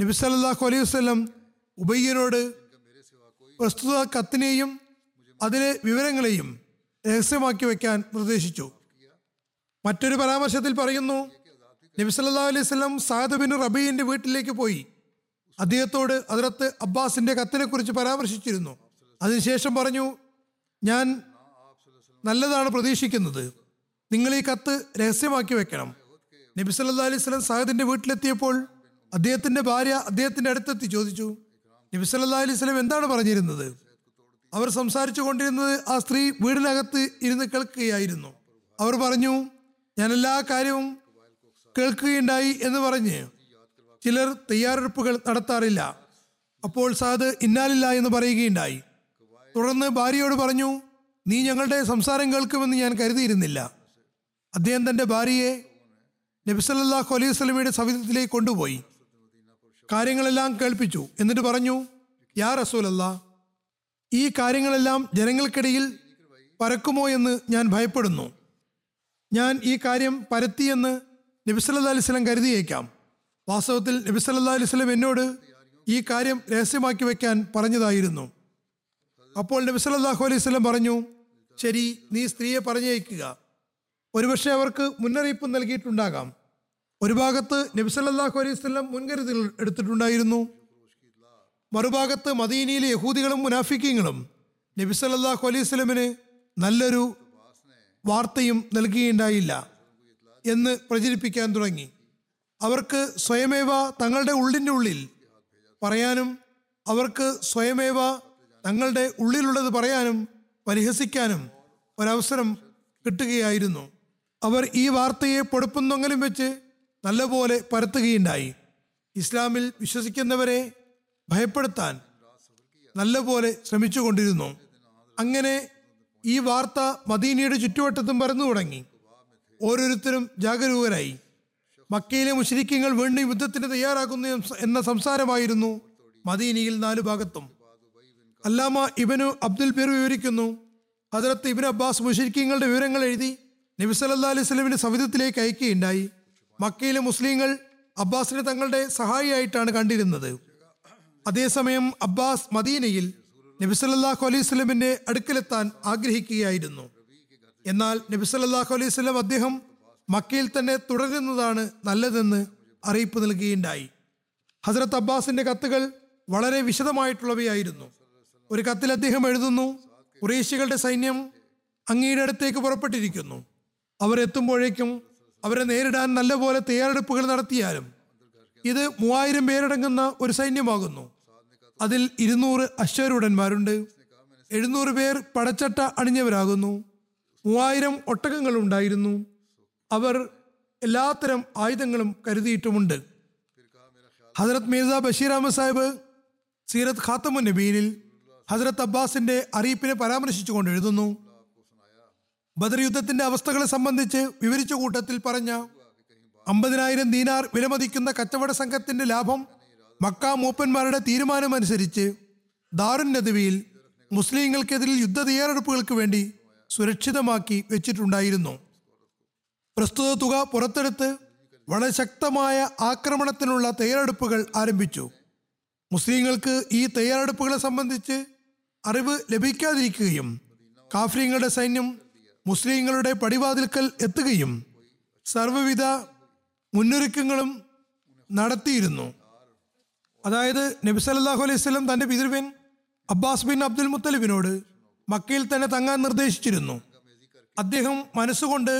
നബി സല്ലല്ലാഹു അലൈഹി വസല്ലം ഉബയ്യനോട് പ്രസ്തുത കത്തിനെയും അതിലെ വിവരങ്ങളെയും രഹസ്യമാക്കി വയ്ക്കാൻ നിർദ്ദേശിച്ചു. മറ്റൊരു പരാമർശത്തിൽ പറയുന്നു, നബി സല്ലല്ലാഹു അലൈഹി വസല്ലം സഅദ് ബിൻ റബീഇന്റെ വീട്ടിലേക്ക് പോയി അദ്ദേഹത്തോട് ഹദരത്ത് അബ്ബാസിന്റെ കത്തിനെ കുറിച്ച് പരാമർശിച്ചിരുന്നു. അതിനുശേഷം പറഞ്ഞു, ഞാൻ നല്ലതാണ് പ്രതീക്ഷിക്കുന്നത്, നിങ്ങൾ ഈ കത്ത് രഹസ്യമാക്കി വെക്കണം. നബി സല്ലല്ലാഹു അലൈഹി വസല്ലം സഅദിന്റെ വീട്ടിലെത്തിയപ്പോൾ അദ്ദേഹത്തിന്റെ ഭാര്യ അദ്ദേഹത്തിന്റെ അടുത്തെത്തി ചോദിച്ചു, നബി സല്ലല്ലാഹു അലൈഹി വസല്ലം എന്താണ് പറഞ്ഞിരുന്നത്? അവർ സംസാരിച്ചു കൊണ്ടിരുന്നത് ആ സ്ത്രീ വീടിനകത്ത് ഇരുന്ന് കേൾക്കുകയായിരുന്നു. അവർ പറഞ്ഞു, ഞാൻ എല്ലാ കാര്യവും കേൾക്കുകയുണ്ടായി എന്ന് പറഞ്ഞ് ചിലർ തയ്യാറെടുപ്പുകൾ നടത്താറില്ല. അപ്പോൾ സഅദ് ഇന്നാലില്ല എന്ന് പറയുകയുണ്ടായി. തുടർന്ന് ഭാര്യയോട് പറഞ്ഞു, നീ ഞങ്ങളുടെ സംസാരം കേൾക്കുമെന്ന് ഞാൻ കരുതിയിരുന്നില്ല. അദ്ദേഹം തൻ്റെ ഭാര്യയെ നബി സല്ലല്ലാഹു അലൈഹി വസല്ലമയുടെ സവിധത്തിലേക്ക് കൊണ്ടുപോയി കാര്യങ്ങളെല്ലാം കേൾപ്പിച്ചു. എന്നിട്ട് പറഞ്ഞു, യാ റസൂലല്ലാഹ്, ഈ കാര്യങ്ങളെല്ലാം ജനങ്ങൾക്കിടയിൽ പരക്കുമോ എന്ന് ഞാൻ ഭയപ്പെടുന്നു. ഞാൻ ഈ കാര്യം പരത്തിയെന്ന് നബി സല്ലല്ലാഹു അലൈഹി വസല്ലം കരുതിയേക്കാം. വാസ്തവത്തിൽ നബി സല്ലല്ലാഹു അലൈഹി വസല്ലം എന്നോട് ഈ കാര്യം രഹസ്യമാക്കി വെക്കാൻ പറഞ്ഞതായിരുന്നു. അപ്പോൾ നബി സല്ലല്ലാഹു അലൈഹി വസല്ലം പറഞ്ഞു, ശരി, നീ സ്ത്രീയെ പറഞ്ഞയക്കുക. ഒരുപക്ഷെ അവർക്ക് മുന്നറിയിപ്പ് നൽകിയിട്ടുണ്ടാകാം. ഒരു ഭാഗത്ത് നബി സല്ലല്ലാഹു അലൈഹി വസല്ലം മുൻകരുതൽ എടുത്തിട്ടുണ്ടായിരുന്നു. മറുഭാഗത്ത് മദീനയിലെ യഹൂദികളും മുനാഫിക്കീങ്ങളും നബി സല്ലല്ലാഹു അലൈഹി വസല്ലമയെ നല്ലൊരു വാർത്തയും നൽകുകയുണ്ടായില്ല എന്ന് പ്രചരിപ്പിക്കാൻ തുടങ്ങി. അവർക്ക് സ്വയമേവ തങ്ങളുടെ ഉള്ളിൻ്റെ ഉള്ളിൽ പറയാനും അവർക്ക് സ്വയമേവ തങ്ങളുടെ ഉള്ളിലുള്ളത് പറയാനും പരിഹസിക്കാനും ഒരവസരം കിട്ടുകയായിരുന്നു. അവർ ഈ വാർത്തയെ പൊടുപ്പുന്നൊങ്ങലും വെച്ച് നല്ലപോലെ പരത്തുകയുണ്ടായി. ഇസ്ലാമിൽ വിശ്വസിക്കുന്നവരെ ഭയപ്പെടുത്താൻ നല്ലപോലെ ശ്രമിച്ചുകൊണ്ടിരുന്നു. അങ്ങനെ ഈ വാർത്ത മദീനയുടെ ചുറ്റുവട്ടത്തും പരന്നു തുടങ്ങി. ഓരോരുത്തരും ജാഗരൂകരായി. മക്കയിലെ മുശ്രിക്കുകൾ വീണ്ടും യുദ്ധത്തിന് തയ്യാറാക്കുന്നു എന്ന സംസാരമായിരുന്നു മദീനയിൽ നാലു ഭാഗത്തും. അല്ലാമ ഇബ്നു അബ്ദുൽ ബർ വിവരിക്കുന്നു, ഹദരത്ത് ഇബ്നു അബ്ബാസ് മുശ്രിക്കുകളുടെ വിവരങ്ങൾ എഴുതി നബി സല്ലല്ലാഹു അലൈഹി വസല്ലമയുടെ സവിധത്തിലേക്ക് അയക്കുകയുണ്ടായി. മക്കയിലെ മുസ്ലിങ്ങൾ അബ്ബാസിനെ തങ്ങളുടെ സഹായിയായിട്ടാണ് കണ്ടിരുന്നത്. അതേസമയം അബ്ബാസ് മദീനയിൽ നബി സല്ലല്ലാഹു അലൈഹി വസല്ലമയുടെ അടുക്കലെത്താൻ ആഗ്രഹിക്കുകയായിരുന്നു. എന്നാൽ നബി സല്ലല്ലാഹു അലൈഹി വസല്ലം അദ്ദേഹം മക്കയിൽ തന്നെ തുടരുന്നതാണ് നല്ലതെന്ന് അറിയിപ്പ് നൽകുകയുണ്ടായി. ഹസ്രത്ത് അബ്ബാസിന്റെ കത്തുകൾ വളരെ വിശദമായിട്ടുള്ളവയായിരുന്നു. ഒരു കത്തിൽ അദ്ദേഹം എഴുതുന്നു, ഖുറൈശികളുടെ സൈന്യം അങ്ങയുടെ അടുത്തേക്ക് പുറപ്പെട്ടിരിക്കുന്നു. അവരെത്തുമ്പോഴേക്കും അവരെ നേരിടാൻ നല്ലപോലെ തയ്യാറെടുപ്പുകൾ നടത്തിയാലും ഇത് 3000 പേരടങ്ങുന്ന ഒരു സൈന്യമാകുന്നു. അതിൽ 200 അശ്വരൂഢന്മാരുണ്ട്, 700 പേർ പടച്ചട്ട അണിഞ്ഞവരാകുന്നു, 3000 ഒട്ടകങ്ങളുണ്ടായിരുന്നു. അവർ എല്ലാത്തരം ആയുധങ്ങളും കരുതിയിട്ടുമുണ്ട്. ഹസ്രത്ത് മിർസ ബഷീർ അഹമ്മദ് സാഹിബ് സീറത്ത് ഖാത്തമുൻ നബീനിൽ ഹസ്രത്ത് അബ്ബാസിന്റെ അറിയിപ്പിനെ പരാമർശിച്ചുകൊണ്ട് എഴുതുന്നു, ബദർ യുദ്ധത്തിന്റെ അവസ്ഥകളെ സംബന്ധിച്ച് വിവരിച്ച കൂട്ടത്തിൽ പറഞ്ഞ 50,000 ദീനാർ വിലമതിക്കുന്ന കച്ചവട സംഘത്തിന്റെ ലാഭം മക്ക മൂപ്പന്മാരുടെ തീരുമാനമനുസരിച്ച് ദാറുൻ നദ്വിയിൽ മുസ്ലിങ്ങൾക്കെതിരിൽ യുദ്ധ തയ്യാറെടുപ്പുകൾക്ക് വേണ്ടി സുരക്ഷിതമാക്കി വെച്ചിട്ടുണ്ടായിരുന്നു. പ്രസ്തുത തുക പുറത്തെടുത്ത് വളരെ ശക്തമായ ആക്രമണത്തിനുള്ള തയ്യാറെടുപ്പുകൾ ആരംഭിച്ചു. മുസ്ലിങ്ങൾക്ക് ഈ തയ്യാറെടുപ്പുകളെ സംബന്ധിച്ച് അറിവ് ലഭിക്കാതിരിക്കുകയും കാഫിറുകളുടെ സൈന്യം മുസ്ലിങ്ങളുടെ പടിവാതിൽക്കൽ എത്തുകയും സർവ്വവിധ മുന്നൊരുക്കങ്ങളും നടത്തിയിരുന്നു. അതായത് നബി സല്ലല്ലാഹു അലൈഹി വസല്ലം തൻ്റെ പിതൃവൻ അബ്ബാസ് ബിൻ അബ്ദുൽ മുത്തലിബിനോട് മക്കയിൽ തന്നെ തങ്ങാൻ നിർദ്ദേശിച്ചിരുന്നു. അദ്ദേഹം മനസ്സുകൊണ്ട്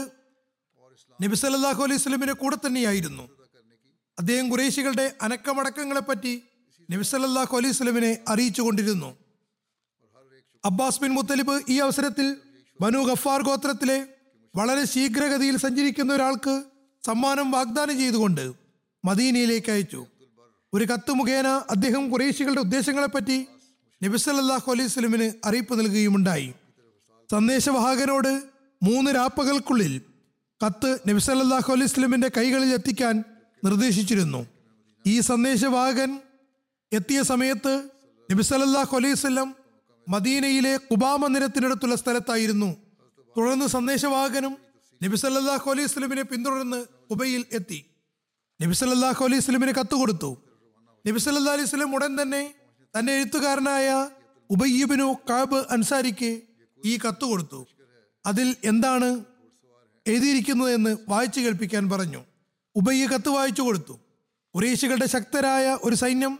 നബി സല്ലല്ലാഹു അലൈഹി വസല്ലമിന്റെ കൂടെ തന്നെയായിരുന്നു. അദ്ദേഹം ഖുറൈശികളുടെ അനക്കമടക്കങ്ങളെപ്പറ്റി നബി സല്ലല്ലാഹു അലൈഹി വസല്ലമിനെ അറിയിച്ചു കൊണ്ടിരുന്നു. അബ്ബാസ് ബിൻ മുത്തലിബ് ഈ അവസരത്തിൽ ബനു ഗഫാർ ഗോത്രത്തിലെ വളരെ ശീഘ്രഗതിയിൽ സഞ്ചരിക്കുന്ന ഒരാൾക്ക് സമ്മാനം വാഗ്ദാനം ചെയ്തുകൊണ്ട് മദീനയിലേക്ക് അയച്ചു. ഒരു കത്ത് മുഖേന അദ്ദേഹം ഖുറൈശികളുടെ ഉദ്ദേശങ്ങളെപ്പറ്റി നബി സല്ലല്ലാഹു അലൈഹി വസല്ലമിന് അറിയിപ്പ് നൽകുകയുമുണ്ടായി. സന്ദേശവാഹകനോട് 3 രാപ്പകൾക്കുള്ളിൽ കത്ത് നബി സല്ലല്ലാഹു അലൈഹി വസല്ലമിന്റെ കൈകളിൽ എത്തിക്കാൻ നിർദ്ദേശിച്ചിരുന്നു. ഈ സന്ദേശവാഹകൻ എത്തിയ സമയത്ത് നബി സല്ലല്ലാഹു അലൈഹി വസല്ലം മദീനയിലെ ഖുബാ മന്ദിരത്തിനടുത്തുള്ള സ്ഥലത്തായിരുന്നു. തുടർന്ന് സന്ദേശവാഹകനും നബി സല്ലല്ലാഹു അലൈഹി വസല്ലമിനെ പിന്തുടർന്ന് ഖുബയിൽ എത്തി. നബി സല്ലല്ലാഹു അലൈഹി വസല്ലമിന് കത്ത് കൊടുത്തു. നബി സല്ലല്ലാഹു അലൈഹി വസല്ലം ഉടൻ തന്നെ തന്റെ എഴുത്തുകാരനായ ഉബയ്യ് ഇബ്നു കഅബ് അൻസാരിക്ക് ഈ കത്ത് കൊടുത്തു. അതിൽ എന്താണ് എഴുതിയിരിക്കുന്നത് എന്ന് വായിച്ചു കേൾപ്പിക്കാൻ പറഞ്ഞു. ഉബയ്യ് കത്ത് വായിച്ചു കൊടുത്തു. ഖുറൈശികളുടെ ശക്തരായ ഒരു സൈന്യം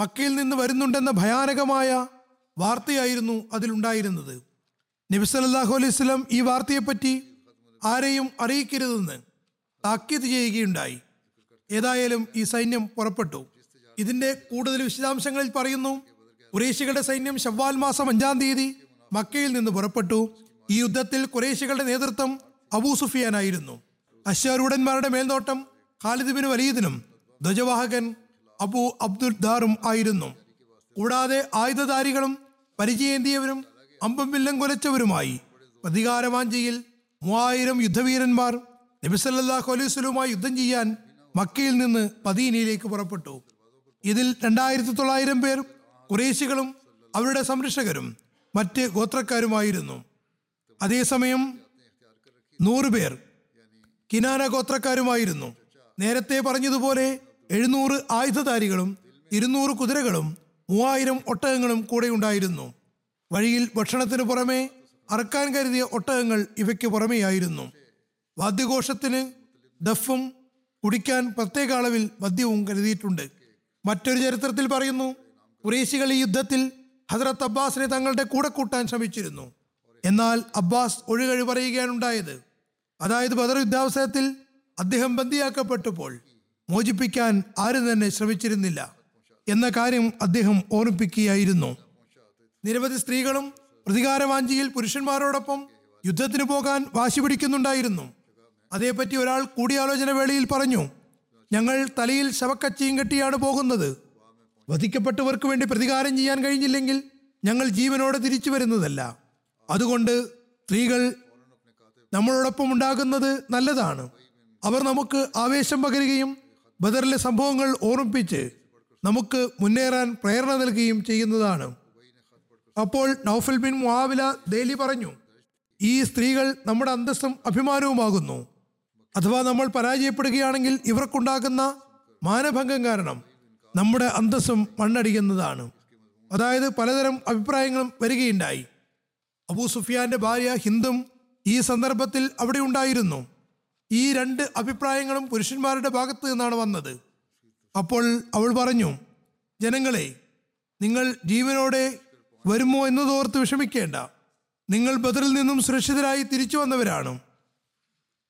മക്കയിൽ നിന്ന് വരുന്നുണ്ടെന്ന ഭയാനകമായ വാർത്തയായിരുന്നു അതിലുണ്ടായിരുന്നത്. നബി സല്ലല്ലാഹു അലൈഹി വസല്ലം ഈ വാർത്തയെപ്പറ്റി ആരെയും അറിയിക്കരുതെന്ന് താക്കീത് ചെയ്യുകയുണ്ടായി. ഏതായാലും ഈ സൈന്യം പുറപ്പെട്ടു. ഇതിന്റെ കൂടുതൽ വിശദാംശങ്ങളിൽ പറയുന്നു, ഖുറൈശികളുടെ സൈന്യം ശവ്വാൽ മാസം 5-ാം തീയതി മക്കയിൽ നിന്ന് പുറപ്പെട്ടു. ഈ യുദ്ധത്തിൽ ഖുറൈശികളുടെ നേതൃത്വം അബൂ സുഫിയാനായിരുന്നു. അശ്വരൂഢന്മാരുടെ മേൽനോട്ടം ഖാലിദ് ബിൻ വലീദിനും ധ്വജവാഹകൻ അബൂ അബ്ദുൽ ദാറും ആയിരുന്നു. കൂടാതെ ആയുധധാരികളും പരിചയേന്തിയവരും അമ്പും വില്ലും കൊലച്ചവരുമായി പ്രതികാരവാഞ്ചയിൽ 3000 യുദ്ധവീരന്മാർ നബി സല്ലല്ലാഹു അലൈഹി വസല്ലമയുമായി യുദ്ധം ചെയ്യാൻ മക്കയിൽ നിന്ന് മദീനയിലേക്ക് പുറപ്പെട്ടു. ഇതിൽ 2900 പേർ ഖുറൈശികളും അവരുടെ സംരക്ഷകരും മറ്റ് ഗോത്രക്കാരുമായിരുന്നു. അതേസമയം 100 പേർ കിനാന ഗോത്രക്കാരുമായിരുന്നു. നേരത്തെ പറഞ്ഞതുപോലെ 700 ആയുധധാരികളും 200 കുതിരകളും 3000 ഒട്ടകങ്ങളും കൂടെ ഉണ്ടായിരുന്നു. വഴിയിൽ ഭക്ഷണത്തിന് പുറമെ അറക്കാൻ കരുതിയ ഒട്ടകങ്ങൾ ഇവയ്ക്ക് പുറമെയായിരുന്നു. വാദ്യഘോഷത്തിന് ദഫും കുടിക്കാൻ പ്രത്യേക അളവിൽ മദ്യവും കരുതിയിട്ടുണ്ട്. മറ്റൊരു ചരിത്രത്തിൽ പറയുന്നു, ഖുറൈശികൾ ഈ യുദ്ധത്തിൽ ഹസ്രത്ത് അബ്ബാസിനെ തങ്ങളുടെ കൂടെ കൂട്ടാൻ ശ്രമിച്ചിരുന്നു. എന്നാൽ അബ്ബാസ് ഒഴികഴി പറയുകയാണ് ഉണ്ടായത്. അതായത് ബദർ യുദ്ധാവസരത്തിൽ അദ്ദേഹം ബന്ദിയാക്കപ്പെട്ടപ്പോൾ മോചിപ്പിക്കാൻ ആരും തന്നെ ശ്രമിച്ചിരുന്നില്ല എന്ന കാര്യം അദ്ദേഹം ഓർമ്മിപ്പിക്കുകയായിരുന്നു. നിരവധി സ്ത്രീകളും പ്രതികാരവാഞ്ചിയിൽ പുരുഷന്മാരോടൊപ്പം യുദ്ധത്തിന് പോകാൻ വാശി പിടിക്കുന്നുണ്ടായിരുന്നു. അതേപ്പറ്റി ഒരാൾ കൂടിയാലോചന വേളയിൽ പറഞ്ഞു, ഞങ്ങൾ തലയിൽ ശവക്കച്ചിയും കെട്ടിയാണ് പോകുന്നത്. വധിക്കപ്പെട്ടവർക്ക് വേണ്ടി പ്രതികാരം ചെയ്യാൻ കഴിഞ്ഞില്ലെങ്കിൽ ഞങ്ങൾ ജീവനോടെ തിരിച്ചു വരുന്നതല്ല. അതുകൊണ്ട് സ്ത്രീകൾ നമ്മളോടൊപ്പം ഉണ്ടാകുന്നത് നല്ലതാണ്. അവർ നമുക്ക് ആവേശം പകരുകയും ബദറിലെ സംഭവങ്ങൾ ഓർമ്മിപ്പിച്ച് നമുക്ക് മുന്നേറാൻ പ്രേരണ നൽകുകയും ചെയ്യുന്നതാണ്. അപ്പോൾ നൗഫൽ ബിൻ മുആവില ദേലി പറഞ്ഞു, ഈ സ്ത്രീകൾ നമ്മുടെ അന്തസ്സും അഭിമാനവുമാകുന്നു. അഥവാ നമ്മൾ പരാജയപ്പെടുകയാണെങ്കിൽ ഇവർക്കുണ്ടാകുന്ന മാനഭംഗം കാരണം നമ്മുടെ അന്തസ്സും മണ്ണടിക്കുന്നതാണ്. അതായത് പലതരം അഭിപ്രായങ്ങളും വരികയുണ്ടായി. അബൂ സുഫിയാന്റെ ഭാര്യ ഹിന്ദും ഈ സന്ദർഭത്തിൽ അവിടെ ഉണ്ടായിരുന്നു. ഈ രണ്ട് അഭിപ്രായങ്ങളും പുരുഷന്മാരുടെ ഭാഗത്ത് നിന്നാണ് വന്നത്. അപ്പോൾ അവൾ പറഞ്ഞു, ജനങ്ങളെ, നിങ്ങൾ ജീവനോടെ വരുമോ എന്നതോർത്ത് വിഷമിക്കേണ്ട. നിങ്ങൾ ബദറിൽ നിന്നും സുരക്ഷിതരായി തിരിച്ചു വന്നവരാണ്.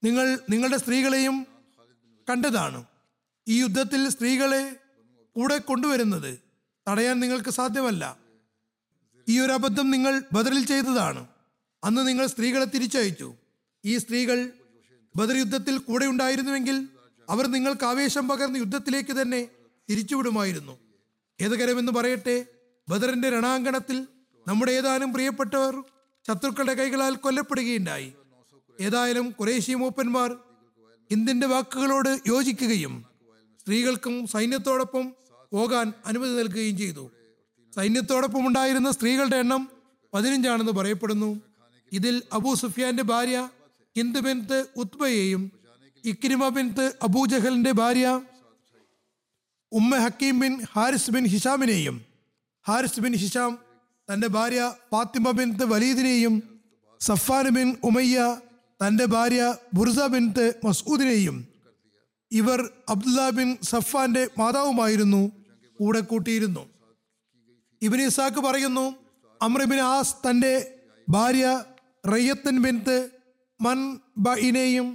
നിങ്ങൾ നിങ്ങളുടെ സ്ത്രീകളെയും കണ്ടതാണ്. ഈ യുദ്ധത്തിൽ സ്ത്രീകളെ കൂടെ കൊണ്ടുവരുന്നത് തടയാൻ നിങ്ങൾക്ക് സാധ്യമല്ല. ഈ ഒരു അബദ്ധം നിങ്ങൾ ബദറിൽ ചെയ്തതാണ്. അന്ന് നിങ്ങൾ സ്ത്രീകളെ തിരിച്ചയച്ചു. ഈ സ്ത്രീകൾ ബദർ യുദ്ധത്തിൽ കൂടെ ഉണ്ടായിരുന്നുവെങ്കിൽ അവർ നിങ്ങൾക്ക് ആവേശം പകർന്ന് യുദ്ധത്തിലേക്ക് തന്നെ തിരിച്ചുവിടുമായിരുന്നു. ഖേദകരമെന്ന് പറയട്ടെ, ബദറിന്റെ രണാങ്കണത്തിൽ നമ്മുടെ ഏതാനും പ്രിയപ്പെട്ടവർ ശത്രുക്കളുടെ കൈകളാൽ കൊല്ലപ്പെടുകയുണ്ടായി. ഏതായാലും ഖുറൈശി മൂപ്പന്മാർ ഹിന്ദിന്റെ വാക്കുകളോട് യോജിക്കുകയും സ്ത്രീകൾക്കും സൈന്യത്തോടൊപ്പം പോകാൻ അനുമതി നൽകുകയും ചെയ്തു. സൈന്യത്തോടൊപ്പം ഉണ്ടായിരുന്ന സ്ത്രീകളുടെ എണ്ണം 15 പറയപ്പെടുന്നു. ഇതിൽ അബൂ സുഫിയാന്റെ ഭാര്യ ഹിന്ദ് ബിൻത് ഉത്ബയെയും ഇക്രിമ ബിൻത് അബൂജഹലിന്റെ ഭാര്യ Umm Hakim bin Haris bin ഹിഷാമിനെയും ഹാരിസ് ബിൻ ഹിഷാം തന്റെ ഭാര്യ ഫാത്തിമ ബിൻത് വലീദിനെയും സഫാൻ ബിൻ ഉമയ്യ തന്റെ ഭാര്യ ബുർസ ബിൻത് മസൂദിനെയും, ഇവർ അബ്ദുല്ല ബിൻ സഫാന്റെ മാതാവുമായിരുന്നു, കൂടെ കൂട്ടിയിരുന്നു. ഇബ്നു ഇസാഖ് പറയുന്നു, അംർ ബിൻ ആസ് തന്റെ ഭാര്യ റയ്യത്തൻ ബിൻത് മൻബഇനെയും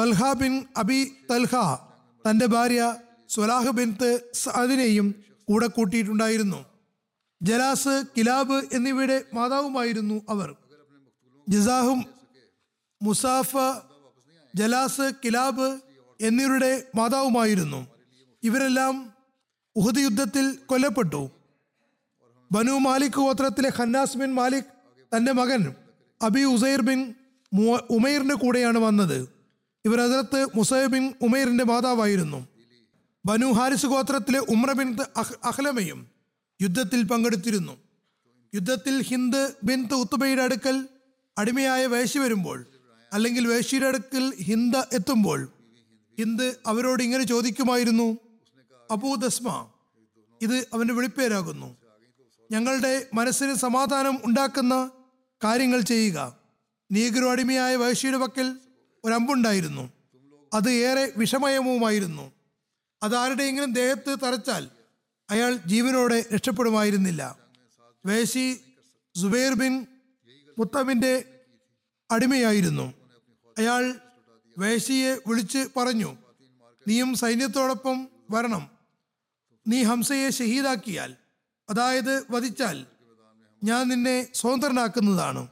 തൽഹ ബിൻ അബി തൽഹ തന്റെ ഭാര്യ സുലാഹ് ബിൻത് സഅദിനെയും കൂടെ കൂട്ടിയിട്ടുണ്ടായിരുന്നു. ജലാസ്, കിലാബ് എന്നിവയുടെ മാതാവുമായിരുന്നു അവർ. ജസാഹും മുസാഫ, ജലാസ്, കിലാബ് എന്നിവരുടെ മാതാവുമായിരുന്നു. ഇവരെല്ലാം ഉഹദ് യുദ്ധത്തിൽ കൊല്ലപ്പെട്ടു. ബനു മാലിക് ഗോത്രത്തിലെ ഖന്നാസ് ബിൻ മാലിക് തൻ്റെ മകൻ അബി ഉസൈർ ബിൻ ഉമൈറിൻ്റെ കൂടെയാണ് വന്നത്. ഇവർ ഹസ്രത്ത് മുസൈബ് ബിൻ ഉമൈറിൻ്റെ മാതാവായിരുന്നു. ബനു ഹാരിസ് ഗോത്രത്തിലെ ഉംറ ബിൻ അഹ്ലമയും യുദ്ധത്തിൽ പങ്കെടുത്തിരുന്നു. യുദ്ധത്തിൽ ഹിന്ദ് ബിൻ ഉത്ബയുടെ അടുക്കൽ അടിമയായ വേശ്യ വരുമ്പോൾ, അല്ലെങ്കിൽ വേശ്യയുടെ അടുക്കൽ ഹിന്ദ എത്തുമ്പോൾ, ഹിന്ദ് അവരോട് ഇങ്ങനെ ചോദിക്കുമായിരുന്നു, അബൂ ദസ്മ, ഇത് അവൻ്റെ വിളിപ്പേരാകുന്നു, ഞങ്ങളുടെ മനസ്സിന് സമാധാനം ഉണ്ടാക്കുന്ന കാര്യങ്ങൾ ചെയ്യുക. നീഗ്രോ അടിമയായ വേശ്യയുടെ പക്കൽ ഒരമ്പുണ്ടായിരുന്നു. അത് ഏറെ വിഷമയവുമായിരുന്നു. അത് ആരുടെയെങ്കിലും ദേഹത്ത് തറച്ചാൽ അയാൾ ജീവനോടെ രക്ഷപ്പെടുമായിരുന്നില്ല. വേശി സുബൈർ ബിൻ മുത്തമിൻ്റെ അടിമയായിരുന്നു. അയാൾ വേശിയെ വിളിച്ച് പറഞ്ഞു, നീയും സൈന്യത്തോടൊപ്പം വരണം. നീ ഹംസയെ ഷഹീദാക്കിയാൽ, അതായത് വധിച്ചാൽ, ഞാൻ നിന്നെ സ്വതന്ത്രനാക്കുന്നതാണ്.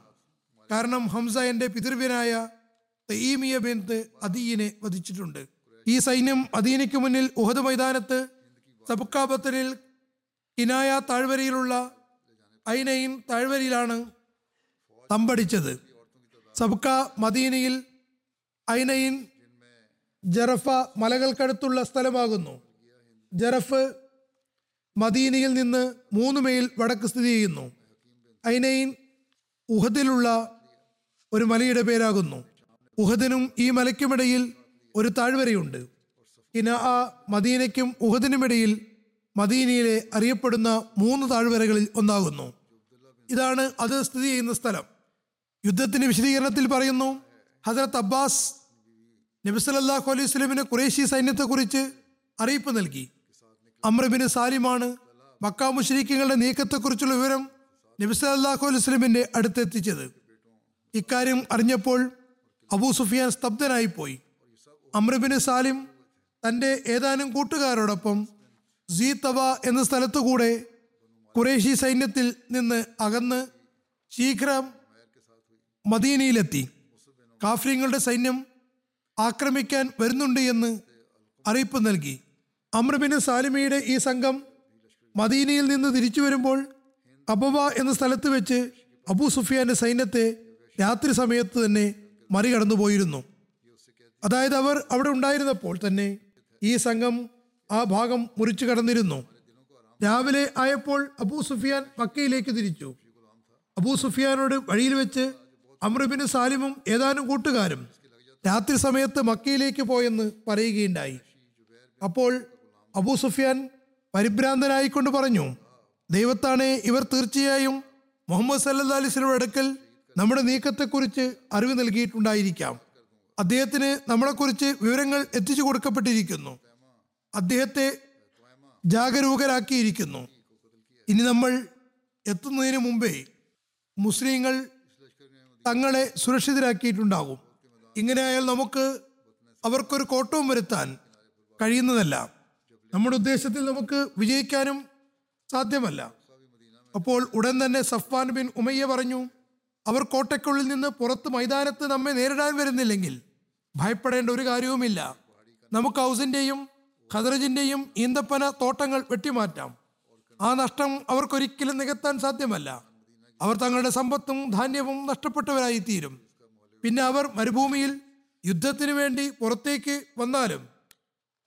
കാരണം ഹംസ എൻ്റെ പിതൃവ്യനായ തഈമിയ ബിൻത് അദീനെ വധിച്ചിട്ടുണ്ട്. ഈ സൈന്യം അദീനയ്ക്ക് മുന്നിൽ ഉഹദ് മൈതാനത്ത് സബുക്കാബത്തലിൽ കിനായ താഴ്വരയിലുള്ള ഐനൈൻ താഴ്വരയിലാണ് തമ്പടിച്ചത്. സബുക്ക മദീനയിൽ ഐനൈൻ ജറഫ മലകൾക്കടുത്തുള്ള സ്ഥലമാകുന്നു. ജറഫ് മദീനയിൽ നിന്ന് 3 മൈൽ വടക്ക് സ്ഥിതി ചെയ്യുന്നു. ഐനൈൻ ഉഹദിലുള്ള ഒരു മലയുടെ പേരാകുന്നു. ഉഹദിനും ഈ മലയ്ക്കുമിടയിൽ ഒരു താഴ്വരയുണ്ട്. കിനാഅ മദീനയ്ക്കും ഉഹദിനുമിടയിൽ മദീനയിലെ അറിയപ്പെടുന്ന 3 താഴ്വരകളിൽ ഒന്നാകുന്നു. ഇതാണ് അത് സ്ഥിതി ചെയ്യുന്ന സ്ഥലം. യുദ്ധത്തിൻ്റെ വിശദീകരണത്തിൽ പറയുന്നു, ഹസ്രത്ത് അബ്ബാസ് നബി സല്ലല്ലാഹു അലൈഹി വസല്ലമയുടെ ഖുറൈശി സൈന്യത്തെക്കുറിച്ച് അറിയിപ്പ് നൽകി. അംർ ബിൻ സാലിമാണ് മക്കാ മുശ്രിക്കീങ്ങളുടെ നീക്കത്തെക്കുറിച്ചുള്ള വിവരം നബി സല്ലല്ലാഹു അലൈഹി വസല്ലമിന്റെ അടുത്തെത്തിച്ചത്. ഇക്കാര്യം അറിഞ്ഞപ്പോൾ അബൂ സുഫിയാൻ സ്തബ്ധനായിപ്പോയി. അംർ ഇബ്നു സാലിം തൻ്റെ ഏതാനും കൂട്ടുകാരോടൊപ്പം സീ തവ എന്ന സ്ഥലത്തുകൂടെ ഖുറൈശി സൈന്യത്തിൽ നിന്ന് അകന്ന് ശീഘ്രം മദീനയിലെത്തി. കാഫിറുകളുടെ സൈന്യം ആക്രമിക്കാൻ വരുന്നുണ്ട് എന്ന് അറിയിപ്പ് നൽകി. അംർ ഇബ്നു സാലിമയുടെ ഈ സംഘം മദീനയിൽ നിന്ന് തിരിച്ചു വരുമ്പോൾ അബവ എന്ന സ്ഥലത്ത് വെച്ച് അബൂ സുഫിയാന്റെ സൈന്യത്തെ രാത്രി സമയത്ത് തന്നെ മറികടന്നു പോയിരുന്നു. അതായത് അവർ അവിടെ ഉണ്ടായിരുന്നപ്പോൾ തന്നെ ഈ സംഘം ആ ഭാഗം മുറിച്ചു കടന്നിരുന്നു. രാവിലെ ആയപ്പോൾ അബൂ സുഫിയാൻ മക്കയിലേക്ക് തിരിച്ചു. അബൂ സുഫിയാനോട് വഴിയിൽ വെച്ച് അംർ ഇബ്നു സാലിമും ഏതാനും കൂട്ടുകാരും രാത്രി സമയത്ത് മക്കയിലേക്ക് പോയെന്ന് പറയുകയുണ്ടായി. അപ്പോൾ അബൂ സുഫിയാൻ പരിഭ്രാന്തനായിക്കൊണ്ട് പറഞ്ഞു, ദൈവത്താണെ, ഇവർ തീർച്ചയായും മുഹമ്മദ് സല്ലല്ലാഹു അലൈഹി വസല്ലം അടുക്കൽ നമ്മുടെ നീക്കത്തെക്കുറിച്ച് അറിവ് നൽകിയിട്ടുണ്ടായിരിക്കാം. അദ്ദേഹത്തിന് നമ്മളെക്കുറിച്ച് വിവരങ്ങൾ എത്തിച്ചു കൊടുക്കപ്പെട്ടിരിക്കുന്നു. അദ്ദേഹത്തെ ജാഗരൂകരാക്കിയിരിക്കുന്നു. ഇനി നമ്മൾ എത്തുന്നതിന് മുമ്പേ മുസ്ലിങ്ങൾ തങ്ങളെ സുരക്ഷിതരാക്കിയിട്ടുണ്ടാകും. ഇങ്ങനെയായാൽ നമുക്ക് അവർക്കൊരു കോട്ടവും വരുത്താൻ കഴിയുന്നതല്ല. നമ്മുടെ ഉദ്ദേശത്തിൽ നമുക്ക് വിജയിക്കാനും സാധ്യമല്ല. അപ്പോൾ ഉടൻ തന്നെ സഫ്വാൻ ബിൻ ഉമയ്യ പറഞ്ഞു, അവർ കോട്ടയ്ക്കുള്ളിൽ നിന്ന് പുറത്ത് മൈതാനത്ത് നമ്മെ നേരിടാൻ വരുന്നില്ലെങ്കിൽ ഭയപ്പെടേണ്ട ഒരു കാര്യവുമില്ല. നമുക്ക് ഔസിന്റെയും ഖദറജിന്റെയും ഈന്തപ്പന തോട്ടങ്ങൾ വെട്ടിമാറ്റാം. ആ നഷ്ടം അവർക്കൊരിക്കലും നികത്താൻ സാധ്യമല്ല. അവർ തങ്ങളുടെ സമ്പത്തും ധാന്യവും നഷ്ടപ്പെട്ടവരായിത്തീരും. പിന്നെ അവർ മരുഭൂമിയിൽ യുദ്ധത്തിനു വേണ്ടി പുറത്തേക്ക് വന്നാലും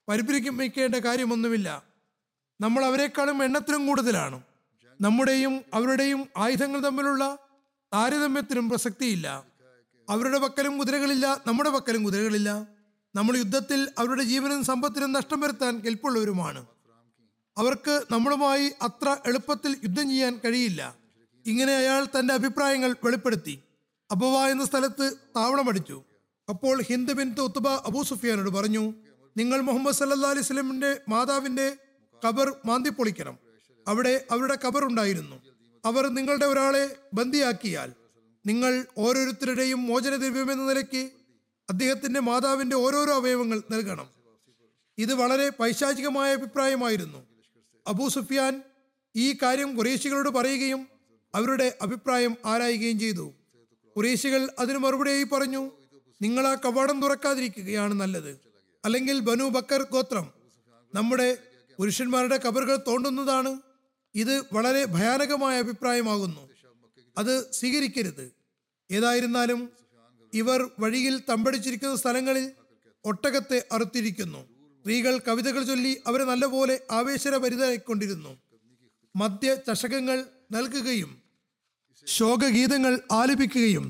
പരിഭ്രമിക്കേണ്ട കാര്യമൊന്നുമില്ല. നമ്മൾ അവരെക്കാളും എണ്ണത്തിലും കൂടുതലാണ്. നമ്മുടെയും അവരുടെയും ആയുധങ്ങൾ തമ്മിലുള്ള താരതമ്യത്തിനും പ്രസക്തിയില്ല. അവരുടെ പക്കലും കുതിരകളില്ല, നമ്മുടെ പക്കലും കുതിരകളില്ല. നമ്മൾ യുദ്ധത്തിൽ അവരുടെ ജീവനും സമ്പത്തിനും നഷ്ടം വരുത്താൻ കെൽപ്പുള്ളവരുമാണ്. അവർക്ക് നമ്മളുമായി അത്ര എളുപ്പത്തിൽ യുദ്ധം ചെയ്യാൻ കഴിയില്ല. ഇങ്ങനെ അയാൾ തൻ്റെ അഭിപ്രായങ്ങൾ വെളിപ്പെടുത്തി. അബവ എന്ന സ്ഥലത്ത് താവളമടിച്ചു. അപ്പോൾ ഹിന്ദ് ബിൻത് ഉത്ബ അബൂ സുഫിയാനോട് പറഞ്ഞു, നിങ്ങൾ മുഹമ്മദ് സല്ലല്ലാഹു അലൈഹി വസല്ലമിന്റെ മാതാവിന്റെ ഖബർ മാന്തിപ്പൊളിക്കണം. അവിടെ അവരുടെ ഖബർ ഉണ്ടായിരുന്നു. അവർ നിങ്ങളുടെ ഒരാളെ ബന്ദിയാക്കിയാൽ നിങ്ങൾ ഓരോരുത്തരുടെയും മോചന ദ്രവ്യമെന്ന നിലയ്ക്ക് അദ്ദേഹത്തിന്റെ മാതാവിന്റെ ഓരോരോ അവയവങ്ങൾ നൽകണം. ഇത് വളരെ പൈശാചികമായ അഭിപ്രായമായിരുന്നു. അബൂ സുഫിയാൻ ഈ കാര്യം ഖുറൈശികളോട് പറയുകയും അവരുടെ അഭിപ്രായം ആരായുകയും ചെയ്തു. ഖുറൈശികൾ അതിന് മറുപടിയായി പറഞ്ഞു, നിങ്ങൾ ആ കവാടം തുറക്കാതിരിക്കുകയാണ് നല്ലത്. അല്ലെങ്കിൽ ബനു ബക്കർ ഗോത്രം നമ്മുടെ പുരുഷന്മാരുടെ ഖബറുകൾ തോണ്ടുന്നതാണ്. ഇത് വളരെ ഭയാനകമായ അഭിപ്രായമാകുന്നു. അത് സ്വീകരിക്കരുത്. ഏതായിരുന്നാലും ഇവർ വഴിയിൽ തമ്പടിച്ചിരിക്കുന്ന സ്ഥലങ്ങളിൽ ഒട്ടകത്തെ അറുത്തിരിക്കുന്നു. സ്ത്രീകൾ കവിതകൾ ചൊല്ലി അവരെ നല്ലപോലെ ആവേശഭരിതരായിക്കൊണ്ടിരുന്നു. മദ്യ ചഷകങ്ങൾ നൽകുകയും ശോകഗീതങ്ങൾ ആലപിക്കുകയും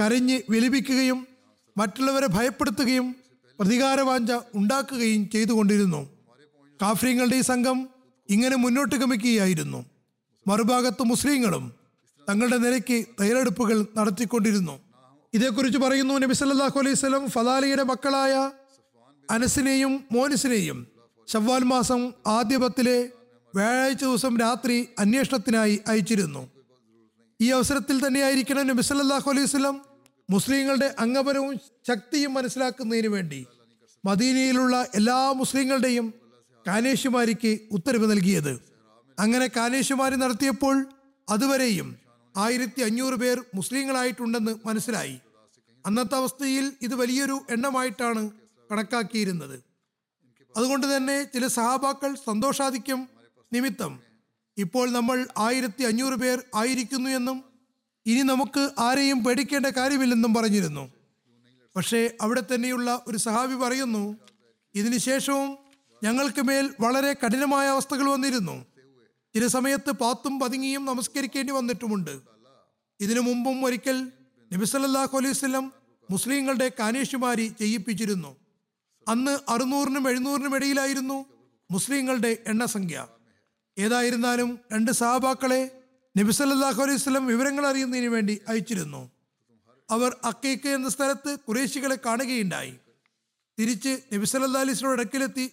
കരഞ്ഞ് വിലപിക്കുകയും മറ്റുള്ളവരെ ഭയപ്പെടുത്തുകയും പ്രതികാരവാഞ്ച ഉണ്ടാക്കുകയും ചെയ്തുകൊണ്ടിരുന്നു. കാഫിറുകളുടെ ഈ സംഘം ഇങ്ങനെ മുന്നോട്ട് ഗമിക്കുകയായിരുന്നു. മറുഭാഗത്ത് മുസ്ലിങ്ങളും തങ്ങളുടെ നിലയ്ക്ക് തയ്യാറെടുപ്പുകൾ നടത്തിക്കൊണ്ടിരുന്നു. ഇതേക്കുറിച്ച് പറയുന്നു, നബി സല്ലല്ലാഹു അലൈഹി വസല്ലം ഫലാലിയുടെ മക്കളായ അനസിനെയും മോനിസിനെയും ശവ്വാൽ മാസം ആദ്യ 10-ലെ വ്യാഴാഴ്ച ദിവസം രാത്രി അന്വേഷണത്തിനായി അയച്ചിരുന്നു. ഈ അവസരത്തിൽ തന്നെയായിരിക്കണം നബി സല്ലല്ലാഹു അലൈഹി വസല്ലം മുസ്ലിങ്ങളുടെ അംഗബലവും ശക്തിയും മനസ്സിലാക്കുന്നതിന് വേണ്ടി മദീനയിലുള്ള എല്ലാ മുസ്ലിങ്ങളുടെയും കാനേശുമാരിക്ക് ഉത്തരവ് നൽകിയത്. അങ്ങനെ കാനേശുമാരി നടത്തിയപ്പോൾ അതുവരെയും 1500 പേർ മുസ്ലിങ്ങളായിട്ടുണ്ടെന്ന് മനസ്സിലായി. അന്നത്തെ അവസ്ഥയിൽ ഇത് വലിയൊരു എണ്ണമായിട്ടാണ് കണക്കാക്കിയിരുന്നത്. അതുകൊണ്ട് തന്നെ ചില സഹാബാക്കൾ സന്തോഷാധിക്യം നിമിത്തം ഇപ്പോൾ നമ്മൾ 1500 പേർ ആയിരിക്കുന്നു എന്നും ഇനി നമുക്ക് ആരെയും പേടിക്കേണ്ട കാര്യമില്ലെന്നും പറഞ്ഞിരുന്നു. പക്ഷേ അവിടെ തന്നെയുള്ള ഒരു സഹാബി പറയുന്നു, ഇതിനുശേഷവും ഞങ്ങൾക്ക് മേൽ വളരെ കഠിനമായ അവസ്ഥകൾ വന്നിരുന്നു. ചില സമയത്ത് പാത്തും പതുങ്ങിയും നമസ്കരിക്കേണ്ടി വന്നിട്ടുമുണ്ട്. ഇതിനു മുമ്പും ഒരിക്കൽ നബി സല്ലല്ലാഹു അലൈഹി വസല്ലം മുസ്ലിങ്ങളുടെ കാനേഷുമാരി ചെയ്യിപ്പിച്ചിരുന്നു. അന്ന് 600-നും 700-നും ഇടയിലായിരുന്നു മുസ്ലിങ്ങളുടെ എണ്ണസംഖ്യ. ഏതായിരുന്നാലും 2 സഹാബാക്കളെ നബി സല്ലല്ലാഹു അലൈഹി വസല്ലം വിവരങ്ങൾ അറിയുന്നതിന് വേണ്ടി അയച്ചിരുന്നു. അവർ അക്കീഖ് എന്ന സ്ഥലത്ത് ഖുറൈശികളെ കാണുകയുണ്ടായി. തിരിച്ച് നബി സല്ലല്ലാഹു അലൈഹി വസല്ലം അടുക്കലെത്തി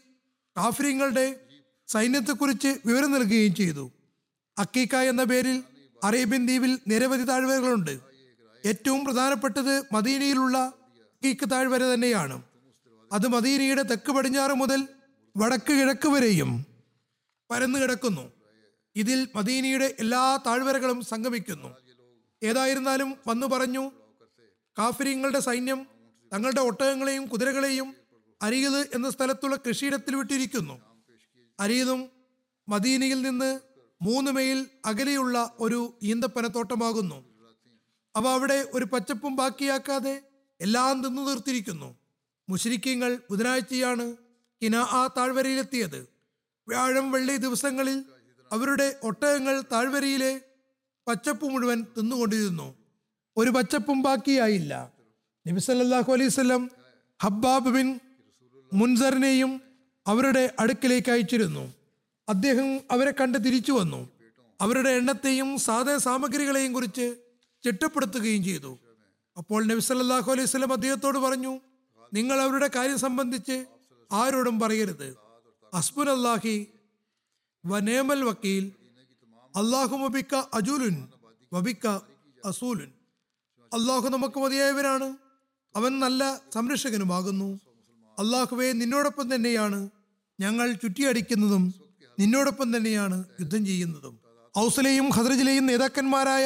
കാഫിറുകളുടെ സൈന്യത്തെക്കുറിച്ച് വിവരം നൽകുകയും ചെയ്തു. അക്കീക്ക എന്ന പേരിൽ അറേബ്യൻ ദ്വീപിൽ നിരവധി താഴ്വരകളുണ്ട്. ഏറ്റവും പ്രധാനപ്പെട്ടത് മദീനയിലുള്ള അക്കീക്ക് താഴ്വര തന്നെയാണ്. അത് മദീനയുടെ തെക്ക് പടിഞ്ഞാറ് മുതൽ വടക്ക് കിഴക്ക് വരെയും പരന്നു കിടക്കുന്നു. ഇതിൽ മദീനയുടെ എല്ലാ താഴ്വരകളും സംഗമിക്കുന്നു. ഏതായിരുന്നാലും വന്നു പറഞ്ഞു, കാഫിര്യങ്ങളുടെ സൈന്യം തങ്ങളുടെ ഒട്ടകങ്ങളെയും കുതിരകളെയും അരീദ് എന്ന സ്ഥലത്തുള്ള കൃഷിയിടത്തിൽ വിട്ടിരിക്കുന്നു. അരീദും മദീനയിൽ നിന്ന് 3 മൈൽ അകലെയുള്ള ഒരു ഈന്തപ്പനത്തോട്ടമാകുന്നു. അവ അവിടെ ഒരു പച്ചപ്പും ബാക്കിയാക്കാതെ എല്ലാം തിന്നു തീർത്തിരിക്കുന്നു. മുശ്രിക്കീങ്ങൾ ബുധനാഴ്ചയാണ് കിനാഅ താഴ്വരയിലെത്തിയത്. വ്യാഴം വെള്ളി ദിവസങ്ങളിൽ അവരുടെ ഒട്ടകങ്ങൾ താഴ്വരയിലെ പച്ചപ്പ് മുഴുവൻ തിന്നുകൊണ്ടിരുന്നു. ഒരു പച്ചപ്പും ബാക്കിയായില്ല. നബി സല്ലല്ലാഹു അലൈഹി വസല്ലം ഹബ്ബാബ് ബിൻ മുൻസറിനെയും അവരുടെ അടുക്കിലേക്ക് അയച്ചിരുന്നു. അദ്ദേഹം അവരെ കണ്ട് തിരിച്ചു വന്നു. അവരുടെ എണ്ണത്തെയും സാധന സാമഗ്രികളെയും കുറിച്ച് ചിട്ടപ്പെടുത്തുകയും ചെയ്തു. അപ്പോൾ നബി സല്ലല്ലാഹു അലൈഹി വസല്ലം അദ്ദേഹത്തോട് പറഞ്ഞു, നിങ്ങൾ അവരുടെ കാര്യം സംബന്ധിച്ച് ആരോടും പറയരുത്. ഹസ്ബുനല്ലാഹി വനേമൽ വക്കീൽ, അല്ലാഹുമ്മ ബിക അജൂലുൻ വബിക അസൂലുൻ. അല്ലാഹു നമുക്ക് മതിയായവനാണ്, അവൻ നല്ല സംരക്ഷകനുമാകുന്നു. അല്ലാഹുവേ, നിന്നോടൊപ്പം തന്നെയാണ് ഞങ്ങൾ ചുറ്റിയടിക്കുന്നതും നിന്നോടൊപ്പം തന്നെയാണ് യുദ്ധം ചെയ്യുന്നതും. ഔസലെയും ഹദ്രജിലെയും നേതാക്കന്മാരായ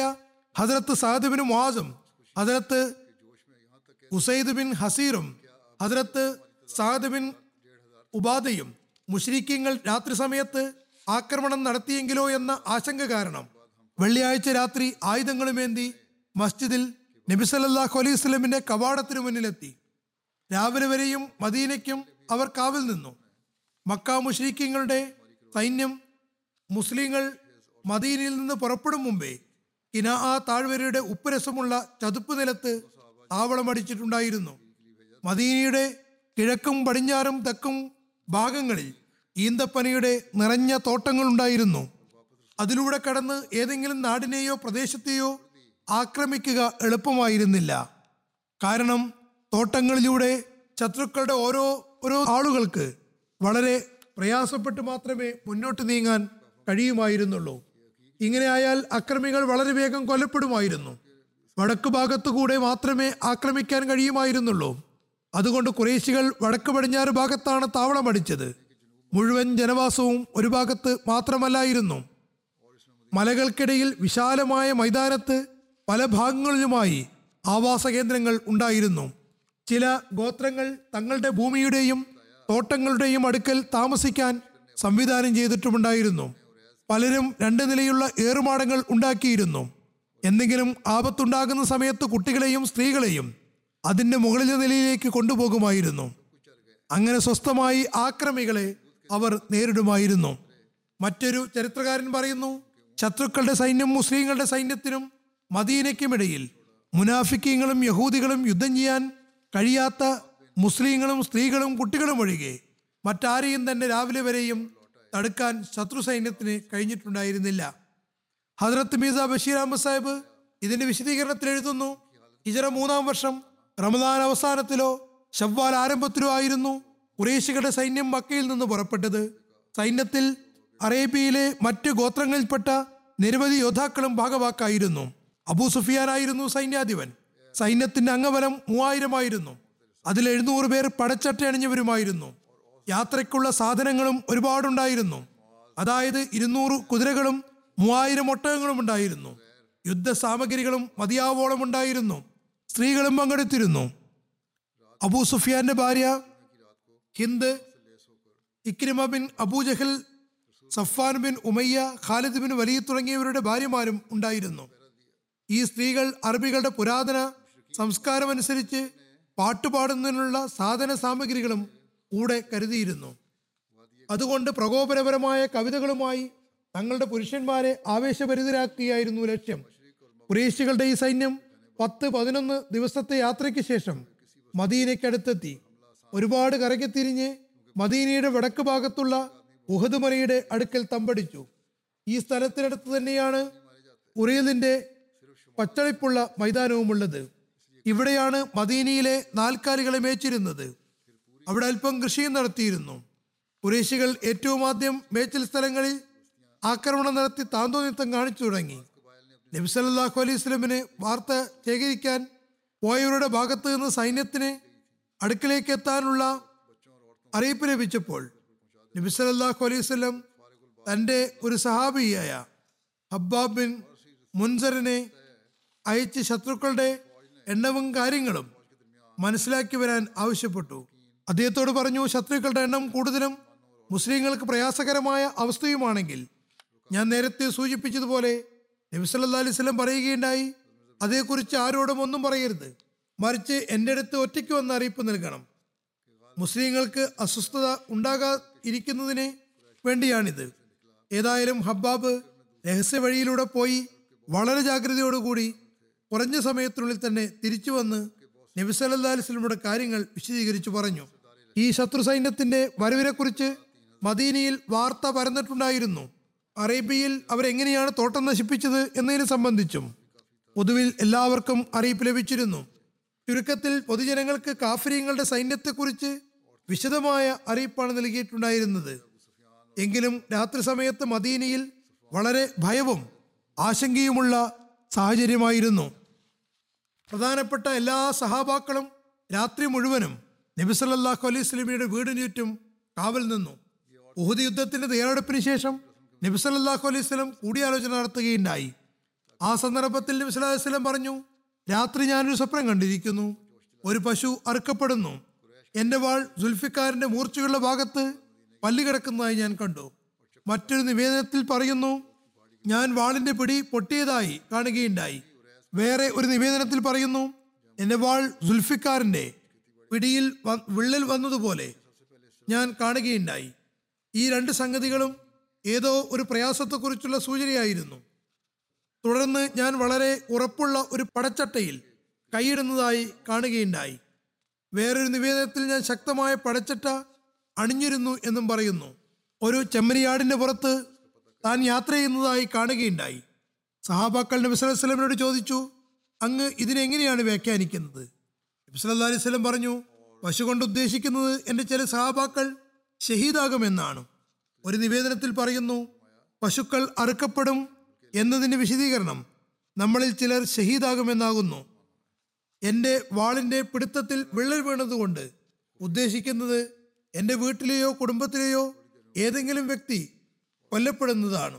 ഹദ്രത്ത് സഅദ് ബിൻ മുആസും ഹദ്രത്ത് ഉസൈദ് ബിൻ ഹസീറും ഹദ്രത്ത് സഅദ് ബിൻ ഉബാദയും മുശ്രിക്കീങ്ങൾ രാത്രി സമയത്ത് ആക്രമണം നടത്തിയെങ്കിലോ എന്ന ആശങ്ക കാരണം വെള്ളിയാഴ്ച രാത്രി ആയുധങ്ങളുമേന്തി മസ്ജിദിൽ നബി സല്ലല്ലാഹു അലൈഹി വസല്ലമിന്റെ കവാടത്തിനു മുന്നിലെത്തി. രാവിലെ വരെയും മദീനയ്ക്കും അവർ കാവൽ നിന്നു. മക്ക മുശ്രിക്കീങ്ങളുടെ സൈന്യം മുസ്ലിങ്ങൾ മദീനയിൽ നിന്ന് പുറപ്പെടും മുമ്പേ കിനാഅ താഴ്വരയുടെ ഉപ്പുരസമുള്ള ചതുപ്പ് നിലത്ത് താവളമടിച്ചിട്ടുണ്ടായിരുന്നു. മദീനയുടെ കിഴക്കും പടിഞ്ഞാറും തെക്കും ഭാഗങ്ങളിൽ ഈന്തപ്പനയുടെ നിറഞ്ഞ തോട്ടങ്ങളുണ്ടായിരുന്നു. അതിലൂടെ കടന്ന് ഏതെങ്കിലും നാടിനെയോ പ്രദേശത്തെയോ ആക്രമിക്കുക എളുപ്പമായിരുന്നില്ല. കാരണം തോട്ടങ്ങളിലൂടെ ശത്രുക്കളുടെ ഓരോ ആളുകൾക്ക് വളരെ പ്രയാസപ്പെട്ട് മാത്രമേ മുന്നോട്ട് നീങ്ങാൻ കഴിയുമായിരുന്നുള്ളൂ. ഇങ്ങനെയായാൽ അക്രമികൾ വളരെ വേഗം കൊല്ലപ്പെടുമായിരുന്നു. വടക്ക് ഭാഗത്തുകൂടെ മാത്രമേ ആക്രമിക്കാൻ കഴിയുമായിരുന്നുള്ളൂ. അതുകൊണ്ട് കുറേശികൾ വടക്ക് പടിഞ്ഞാറ് ഭാഗത്താണ് താവളമടിച്ചത്. മുഴുവൻ ജനവാസവും ഒരു ഭാഗത്ത് മാത്രമല്ലായിരുന്നു. മലകൾക്കിടയിൽ വിശാലമായ മൈതാനത്ത് പല ഭാഗങ്ങളിലുമായി ആവാസ കേന്ദ്രങ്ങൾ ഉണ്ടായിരുന്നു. ചില ഗോത്രങ്ങൾ തങ്ങളുടെ ഭൂമിയുടെയും തോട്ടങ്ങളുടെയും അടുക്കൽ താമസിക്കാൻ സംവിധാനം ചെയ്തിട്ടുമുണ്ടായിരുന്നു. പലരും 2 നിലയുള്ള ഏറുമാടങ്ങൾ ഉണ്ടാക്കിയിരുന്നു. എന്തെങ്കിലും ആപത്തുണ്ടാകുന്ന സമയത്ത് കുട്ടികളെയും സ്ത്രീകളെയും അതിൻ്റെ മുകളിലെ നിലയിലേക്ക് കൊണ്ടുപോകുമായിരുന്നു. അങ്ങനെ സ്വസ്ഥമായി ആക്രമികളെ അവർ നേരിടുമായിരുന്നു. മറ്റൊരു ചരിത്രകാരൻ പറയുന്നു, ശത്രുക്കളുടെ സൈന്യം മുസ്ലിങ്ങളുടെ സൈന്യത്തിനും മദീനയ്ക്കുമിടയിൽ മുനാഫിക്കീങ്ങളും യഹൂദികളും യുദ്ധം ചെയ്യാൻ കഴിയാത്ത മുസ്ലിങ്ങളും സ്ത്രീകളും കുട്ടികളും ഒഴികെ മറ്റാരെയും തന്നെ രാവിലെ വരെയും തടുക്കാൻ ശത്രു സൈന്യത്തിന് കഴിഞ്ഞിട്ടുണ്ടായിരുന്നില്ല. ഹദ്രത്ത് മീസ ബഷീർ അഹമ്മദ് സാഹിബ് ഇതിന്റെ വിശദീകരണത്തിൽ എഴുതുന്നു, ഹിജറ 3-ാം വർഷം റമദാൻ അവസാനത്തിലോ ശവ്വാൽ ആരംഭത്തിലോ ആയിരുന്നു ഖുറൈശികളുടെ സൈന്യം മക്കയിൽ നിന്ന് പുറപ്പെട്ടത്. സൈന്യത്തിൽ അറേബ്യയിലെ മറ്റ് ഗോത്രങ്ങളിൽപ്പെട്ട നിരവധി യോദ്ധാക്കളും ഭാഗവാക്കായിരുന്നു. അബൂ സുഫിയാനായിരുന്നു സൈന്യാധിപൻ. സൈന്യത്തിന്റെ അംഗബലം 3000 ആയിരുന്നു. അതിൽ 700 പേർ പടച്ചട്ടയണിഞ്ഞവരുമായിരുന്നു. യാത്രയ്ക്കുള്ള സാധനങ്ങളും ഒരുപാടുണ്ടായിരുന്നു. അതായത് 200 കുതിരകളും 3000 ഒട്ടകങ്ങളും ഉണ്ടായിരുന്നു. യുദ്ധ സാമഗ്രികളും മതിയാവോളം ഉണ്ടായിരുന്നു. സ്ത്രീകളും പങ്കെടുത്തിരുന്നു. അബൂ സുഫിയാന്റെ ഭാര്യ Hind, Ikrima bin Abu Jahl, Safwan bin Umayya, Khalid bin Walid തുടങ്ങിയവരുടെ ഭാര്യമാരും ഉണ്ടായിരുന്നു. ഈ സ്ത്രീകൾ അറബികളുടെ പുരാതന സംസ്കാരമനുസരിച്ച് പാട്ടുപാടുന്നതിനുള്ള സാധന സാമഗ്രികളും കൂടെ കരുതിയിരുന്നു. അതുകൊണ്ട് പ്രകോപനപരമായ കവിതകളുമായി തങ്ങളുടെ പുരുഷന്മാരെ ആവേശഭരിതരാക്കുകയായിരുന്നു ലക്ഷ്യം. ഖുറൈശികളുടെ ഈ സൈന്യം 10-11 ദിവസത്തെ യാത്രയ്ക്ക് ശേഷം മദീനയ്ക്കടുത്തെത്തി. ഒരുപാട് കറങ്ങിത്തിരിഞ്ഞ് മദീനയുടെ വടക്ക് ഭാഗത്തുള്ള ഉഹദ് മലയുടെ അടുക്കൽ തമ്പടിച്ചു. ഈ സ്ഥലത്തിനടുത്ത് തന്നെയാണ് ഉറൈലിന്റെ പച്ചളിപ്പുള്ള മൈതാനവുമുള്ളത്. ഇവിടെയാണ് മദീനയിലെ നാൽക്കാലികളെ മേച്ചിരുന്നത്. അവിടെ അല്പം കൃഷിയും നടത്തിയിരുന്നു. കുറേശികൾ ഏറ്റവും ആദ്യം മേച്ചിൽ സ്ഥലങ്ങളിൽ ആക്രമണം നടത്തി താന്തോന്നിത്തം കാണിച്ചു തുടങ്ങി. നബി സല്ലല്ലാഹു അലൈഹി വസല്ലമയെ വാർത്ത ശേഖരിക്കാൻ പോയവരുടെ ഭാഗത്ത് നിന്ന് സൈന്യത്തിന് അടുക്കിലേക്ക് എത്താനുള്ള അറിയിപ്പ് ലഭിച്ചപ്പോൾ നബി സല്ലല്ലാഹു അലൈഹി വസല്ലം തൻ്റെ ഒരു സഹാബിയായ ഹബ്ബാബ് ബിൻ മുൻസറിനെ അയച്ച് ശത്രുക്കളുടെ എണ്ണവും കാര്യങ്ങളും മനസ്സിലാക്കി വരാൻ ആവശ്യപ്പെട്ടു. അദ്ദേഹത്തോട് പറഞ്ഞു, ശത്രുക്കളുടെ എണ്ണം കൂടുതലും മുസ്ലിങ്ങൾക്ക് പ്രയാസകരമായ അവസ്ഥയുമാണെങ്കിൽ ഞാൻ നേരത്തെ സൂചിപ്പിച്ചതുപോലെ നബി സല്ലല്ലാഹു അലൈഹി വസല്ലം പറയുകയുണ്ടായി, അതേക്കുറിച്ച് ആരോടും ഒന്നും പറയരുത്, മറിച്ച് എൻ്റെ അടുത്ത് ഒറ്റയ്ക്ക് വന്ന് അറിയിപ്പ് നൽകണം. മുസ്ലിങ്ങൾക്ക് അസ്വസ്ഥത ഉണ്ടാകാതിരിക്കുന്നതിന് വേണ്ടിയാണിത്. ഏതായാലും ഹബ്ബാബ് രഹസ്യ വഴിയിലൂടെ പോയി വളരെ ജാഗ്രതയോടുകൂടി കുറഞ്ഞ സമയത്തിനുള്ളിൽ തന്നെ തിരിച്ചു വന്ന് നബി സല്ലല്ലാഹു അലൈഹി വസല്ലമയുടെ കാര്യങ്ങൾ വിശദീകരിച്ചു പറഞ്ഞു. ഈ ശത്രു സൈന്യത്തിൻ്റെ വരവിനെക്കുറിച്ച് മദീനയിൽ വാർത്ത പരന്നിട്ടുണ്ടായിരുന്നു. അറേബ്യയിൽ അവരെങ്ങനെയാണ് തോട്ടം നശിപ്പിച്ചത് എന്നതിനെ സംബന്ധിച്ചും പൊതുവിൽ എല്ലാവർക്കും അറിയിപ്പ് ലഭിച്ചിരുന്നു. ചുരുക്കത്തിൽ പൊതുജനങ്ങൾക്ക് കാഫര്യങ്ങളുടെ സൈന്യത്തെക്കുറിച്ച് വിശദമായ അറിയിപ്പാണ് നൽകിയിട്ടുണ്ടായിരുന്നത്. എങ്കിലും രാത്രി സമയത്ത് മദീനയിൽ വളരെ ഭയവും ആശങ്കയുമുള്ള സാഹചര്യമായിരുന്നു. പ്രധാനപ്പെട്ട എല്ലാ സഹാബാക്കളും രാത്രി മുഴുവനും നബി സല്ലല്ലാഹു അലൈഹി വസല്ലമയുടെ വീടിന് ചുറ്റും കാവൽ നിന്നു. ഉഹുദ് യുദ്ധത്തിന്റെ തയ്യാറെടുപ്പിന് ശേഷം നബി സല്ലല്ലാഹു അലൈഹി വസല്ലം കൂടിയാലോചന നടത്തുകയുണ്ടായി. ആ സന്ദർഭത്തിൽ നബി സല്ലല്ലാഹു അലൈഹി വസല്ലം പറഞ്ഞു, രാത്രി ഞാനൊരു സ്വപ്നം കണ്ടിരിക്കുന്നു. ഒരു പശു അറുക്കപ്പെടുന്നു. എൻ്റെ വാൾ സുൽഫിക്കാരൻ്റെ മൂർച്ചയുള്ള ഭാഗത്ത് പല്ലുകിടക്കുന്നതായി ഞാൻ കണ്ടു. മറ്റൊരു നിവേദനത്തിൽ പറയുന്നു, ഞാൻ വാളിൻ്റെ പിടി പൊട്ടിയതായി കാണുകയുണ്ടായി. വേറെ ഒരു നിവേദനത്തിൽ പറയുന്നു, എൻ്റെ വാൾ സുൽഫിക്കാരൻ്റെ പിടിയിൽ വിള്ളൽ വന്നതുപോലെ ഞാൻ കാണുകയുണ്ടായി. ഈ രണ്ട് സംഗതികളും ഏതോ ഒരു പ്രയാസത്തെക്കുറിച്ചുള്ള സൂചനയായിരുന്നു. തുടർന്ന് ഞാൻ വളരെ ഉറപ്പുള്ള ഒരു പടച്ചട്ടയിൽ കൈയിടുന്നതായി കാണുകയുണ്ടായി. വേറൊരു നിവേദനത്തിൽ ഞാൻ ശക്തമായ പടച്ചട്ട അണിഞ്ഞിരുന്നു എന്നും പറയുന്നു. ഒരു ചെമ്മരിയാടിൻ്റെ പുറത്ത് താൻ യാത്ര ചെയ്യുന്നതായി കാണുകയുണ്ടായി. സഹാബാക്കൾ നബി സല്ലല്ലാഹു അലൈഹി വസല്ലമയോട് ചോദിച്ചു, അങ്ങ് ഇതിനെങ്ങനെയാണ് വ്യാഖ്യാനിക്കുന്നത്? നബി സല്ലല്ലാഹു അലൈഹി വസല്ലം പറഞ്ഞു, പശു കൊണ്ട് ഉദ്ദേശിക്കുന്നത് എൻ്റെ ചില സഹാബാക്കൾ ഷഹീദാകുമെന്നാണ്. ഒരു നിവേദനത്തിൽ പറയുന്നു, പശുക്കൾ അറുക്കപ്പെടും എന്നതിൻ്റെ വിശദീകരണം നമ്മളിൽ ചിലർ ഷഹീദാകുമെന്നാകുന്നു. എൻ്റെ വാളിൻ്റെ പിടുത്തത്തിൽ വിള്ളൽ വീണതുകൊണ്ട് ഉദ്ദേശിക്കുന്നത് എൻ്റെ വീട്ടിലെയോ കുടുംബത്തിലെയോ ഏതെങ്കിലും വ്യക്തി കൊല്ലപ്പെടുന്നതാണ്.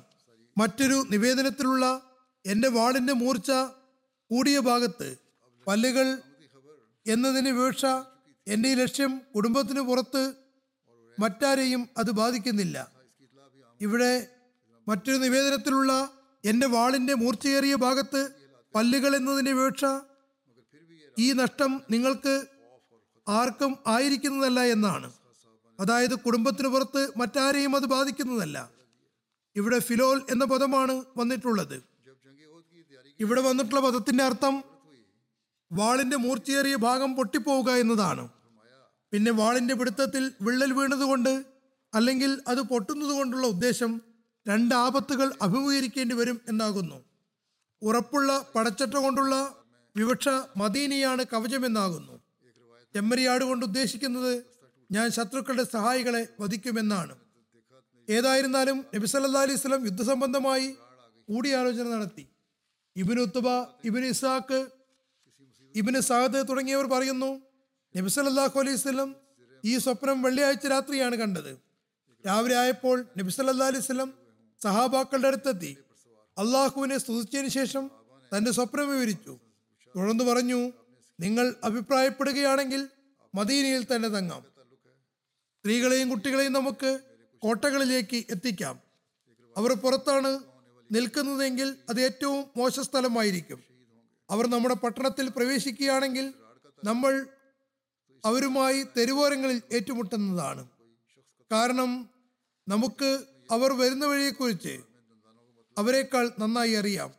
മറ്റൊരു നിവേദനത്തിലുള്ള എൻ്റെ വാളിൻ്റെ മൂർച്ച കൂടിയ ഭാഗത്ത് പല്ലുകൾ എന്നതിന് വീഴ്ച എൻ്റെ ലക്ഷ്യം കുടുംബത്തിന് പുറത്ത് മറ്റാരെയും അത് ബാധിക്കുന്നില്ല. ഇവിടെ മറ്റൊരു നിവേദനത്തിലുള്ള എൻ്റെ വാളിൻ്റെ മൂർച്ചയേറിയ ഭാഗത്ത് പല്ലുകൾ എന്നതിൻ്റെ വീഴ്ച ഈ നഷ്ടം നിങ്ങൾക്ക് ആർക്കും ആയിരിക്കുന്നതല്ല എന്നാണ്. അതായത് കുടുംബത്തിന് പുറത്ത് മറ്റാരെയും അത് ബാധിക്കുന്നതല്ല. ഇവിടെ ഫിലോൽ എന്ന പദമാണ് വന്നിട്ടുള്ളത്. ഇവിടെ വന്നിട്ടുള്ള പദത്തിൻ്റെ അർത്ഥം വാളിൻ്റെ മൂർച്ചയേറിയ ഭാഗം പൊട്ടിപ്പോവുക എന്നതാണ്. പിന്നെ വാളിൻ്റെ പിടുത്തത്തിൽ വിള്ളൽ വീണതുകൊണ്ട് അല്ലെങ്കിൽ അത് പൊട്ടുന്നത് കൊണ്ടുള്ള ഉദ്ദേശം രണ്ട് ആപത്തുകൾ അഭിമുഖീകരിക്കേണ്ടി വരും എന്നാകുന്നു. ഉറപ്പുള്ള പടച്ചട്ട കൊണ്ടുള്ള വിവക്ഷ മദീനയാണ് കവചമെന്നാകുന്നു. ചെമ്മരിയാട് കൊണ്ട് ഉദ്ദേശിക്കുന്നത് ഞാൻ ശത്രുക്കളുടെ സഹായികളെ വധിക്കുമെന്നാണ്. ഏതായിരുന്നാലും നബി സല്ലല്ലാഹു അലൈഹി വസല്ലം യുദ്ധസംബന്ധമായി കൂടിയാലോചന നടത്തി. Ibn Utba, Ibn Ishaq, Ibn Saad തുടങ്ങിയവർ പറയുന്നു, നബി സല്ലല്ലാഹു അലൈഹി വസല്ലം ഈ സ്വപ്നം വെള്ളിയാഴ്ച രാത്രിയാണ് കണ്ടത്. രാവിലെ ആയപ്പോൾ നബി സല്ലല്ലാഹു അലൈഹി വസല്ലം സഹാബാക്കളുടെ അടുത്തെത്തി അള്ളാഹുവിനെ സ്തുതിച്ചതിന് ശേഷം തൻ്റെ സ്വപ്നം വിവരിച്ചു. തുടർന്ന് പറഞ്ഞു, നിങ്ങൾ അഭിപ്രായപ്പെടുകയാണെങ്കിൽ മദീനയിൽ തന്നെ തങ്ങാം. സ്ത്രീകളെയും കുട്ടികളെയും നമുക്ക് കോട്ടകളിലേക്ക് എത്തിക്കാം. അവർ പുറത്താണ് നിൽക്കുന്നതെങ്കിൽ അത് ഏറ്റവും മോശ സ്ഥലമായിരിക്കും. അവർ നമ്മുടെ പട്ടണത്തിൽ പ്രവേശിക്കുകയാണെങ്കിൽ നമ്മൾ അവരുമായി തെരുവോരങ്ങളിൽ ഏറ്റുമുട്ടുന്നതാണ്. കാരണം നമുക്ക് അവർ വരുന്ന വഴിയെക്കുറിച്ച് അവരെക്കാൾ നന്നായി അറിയാം.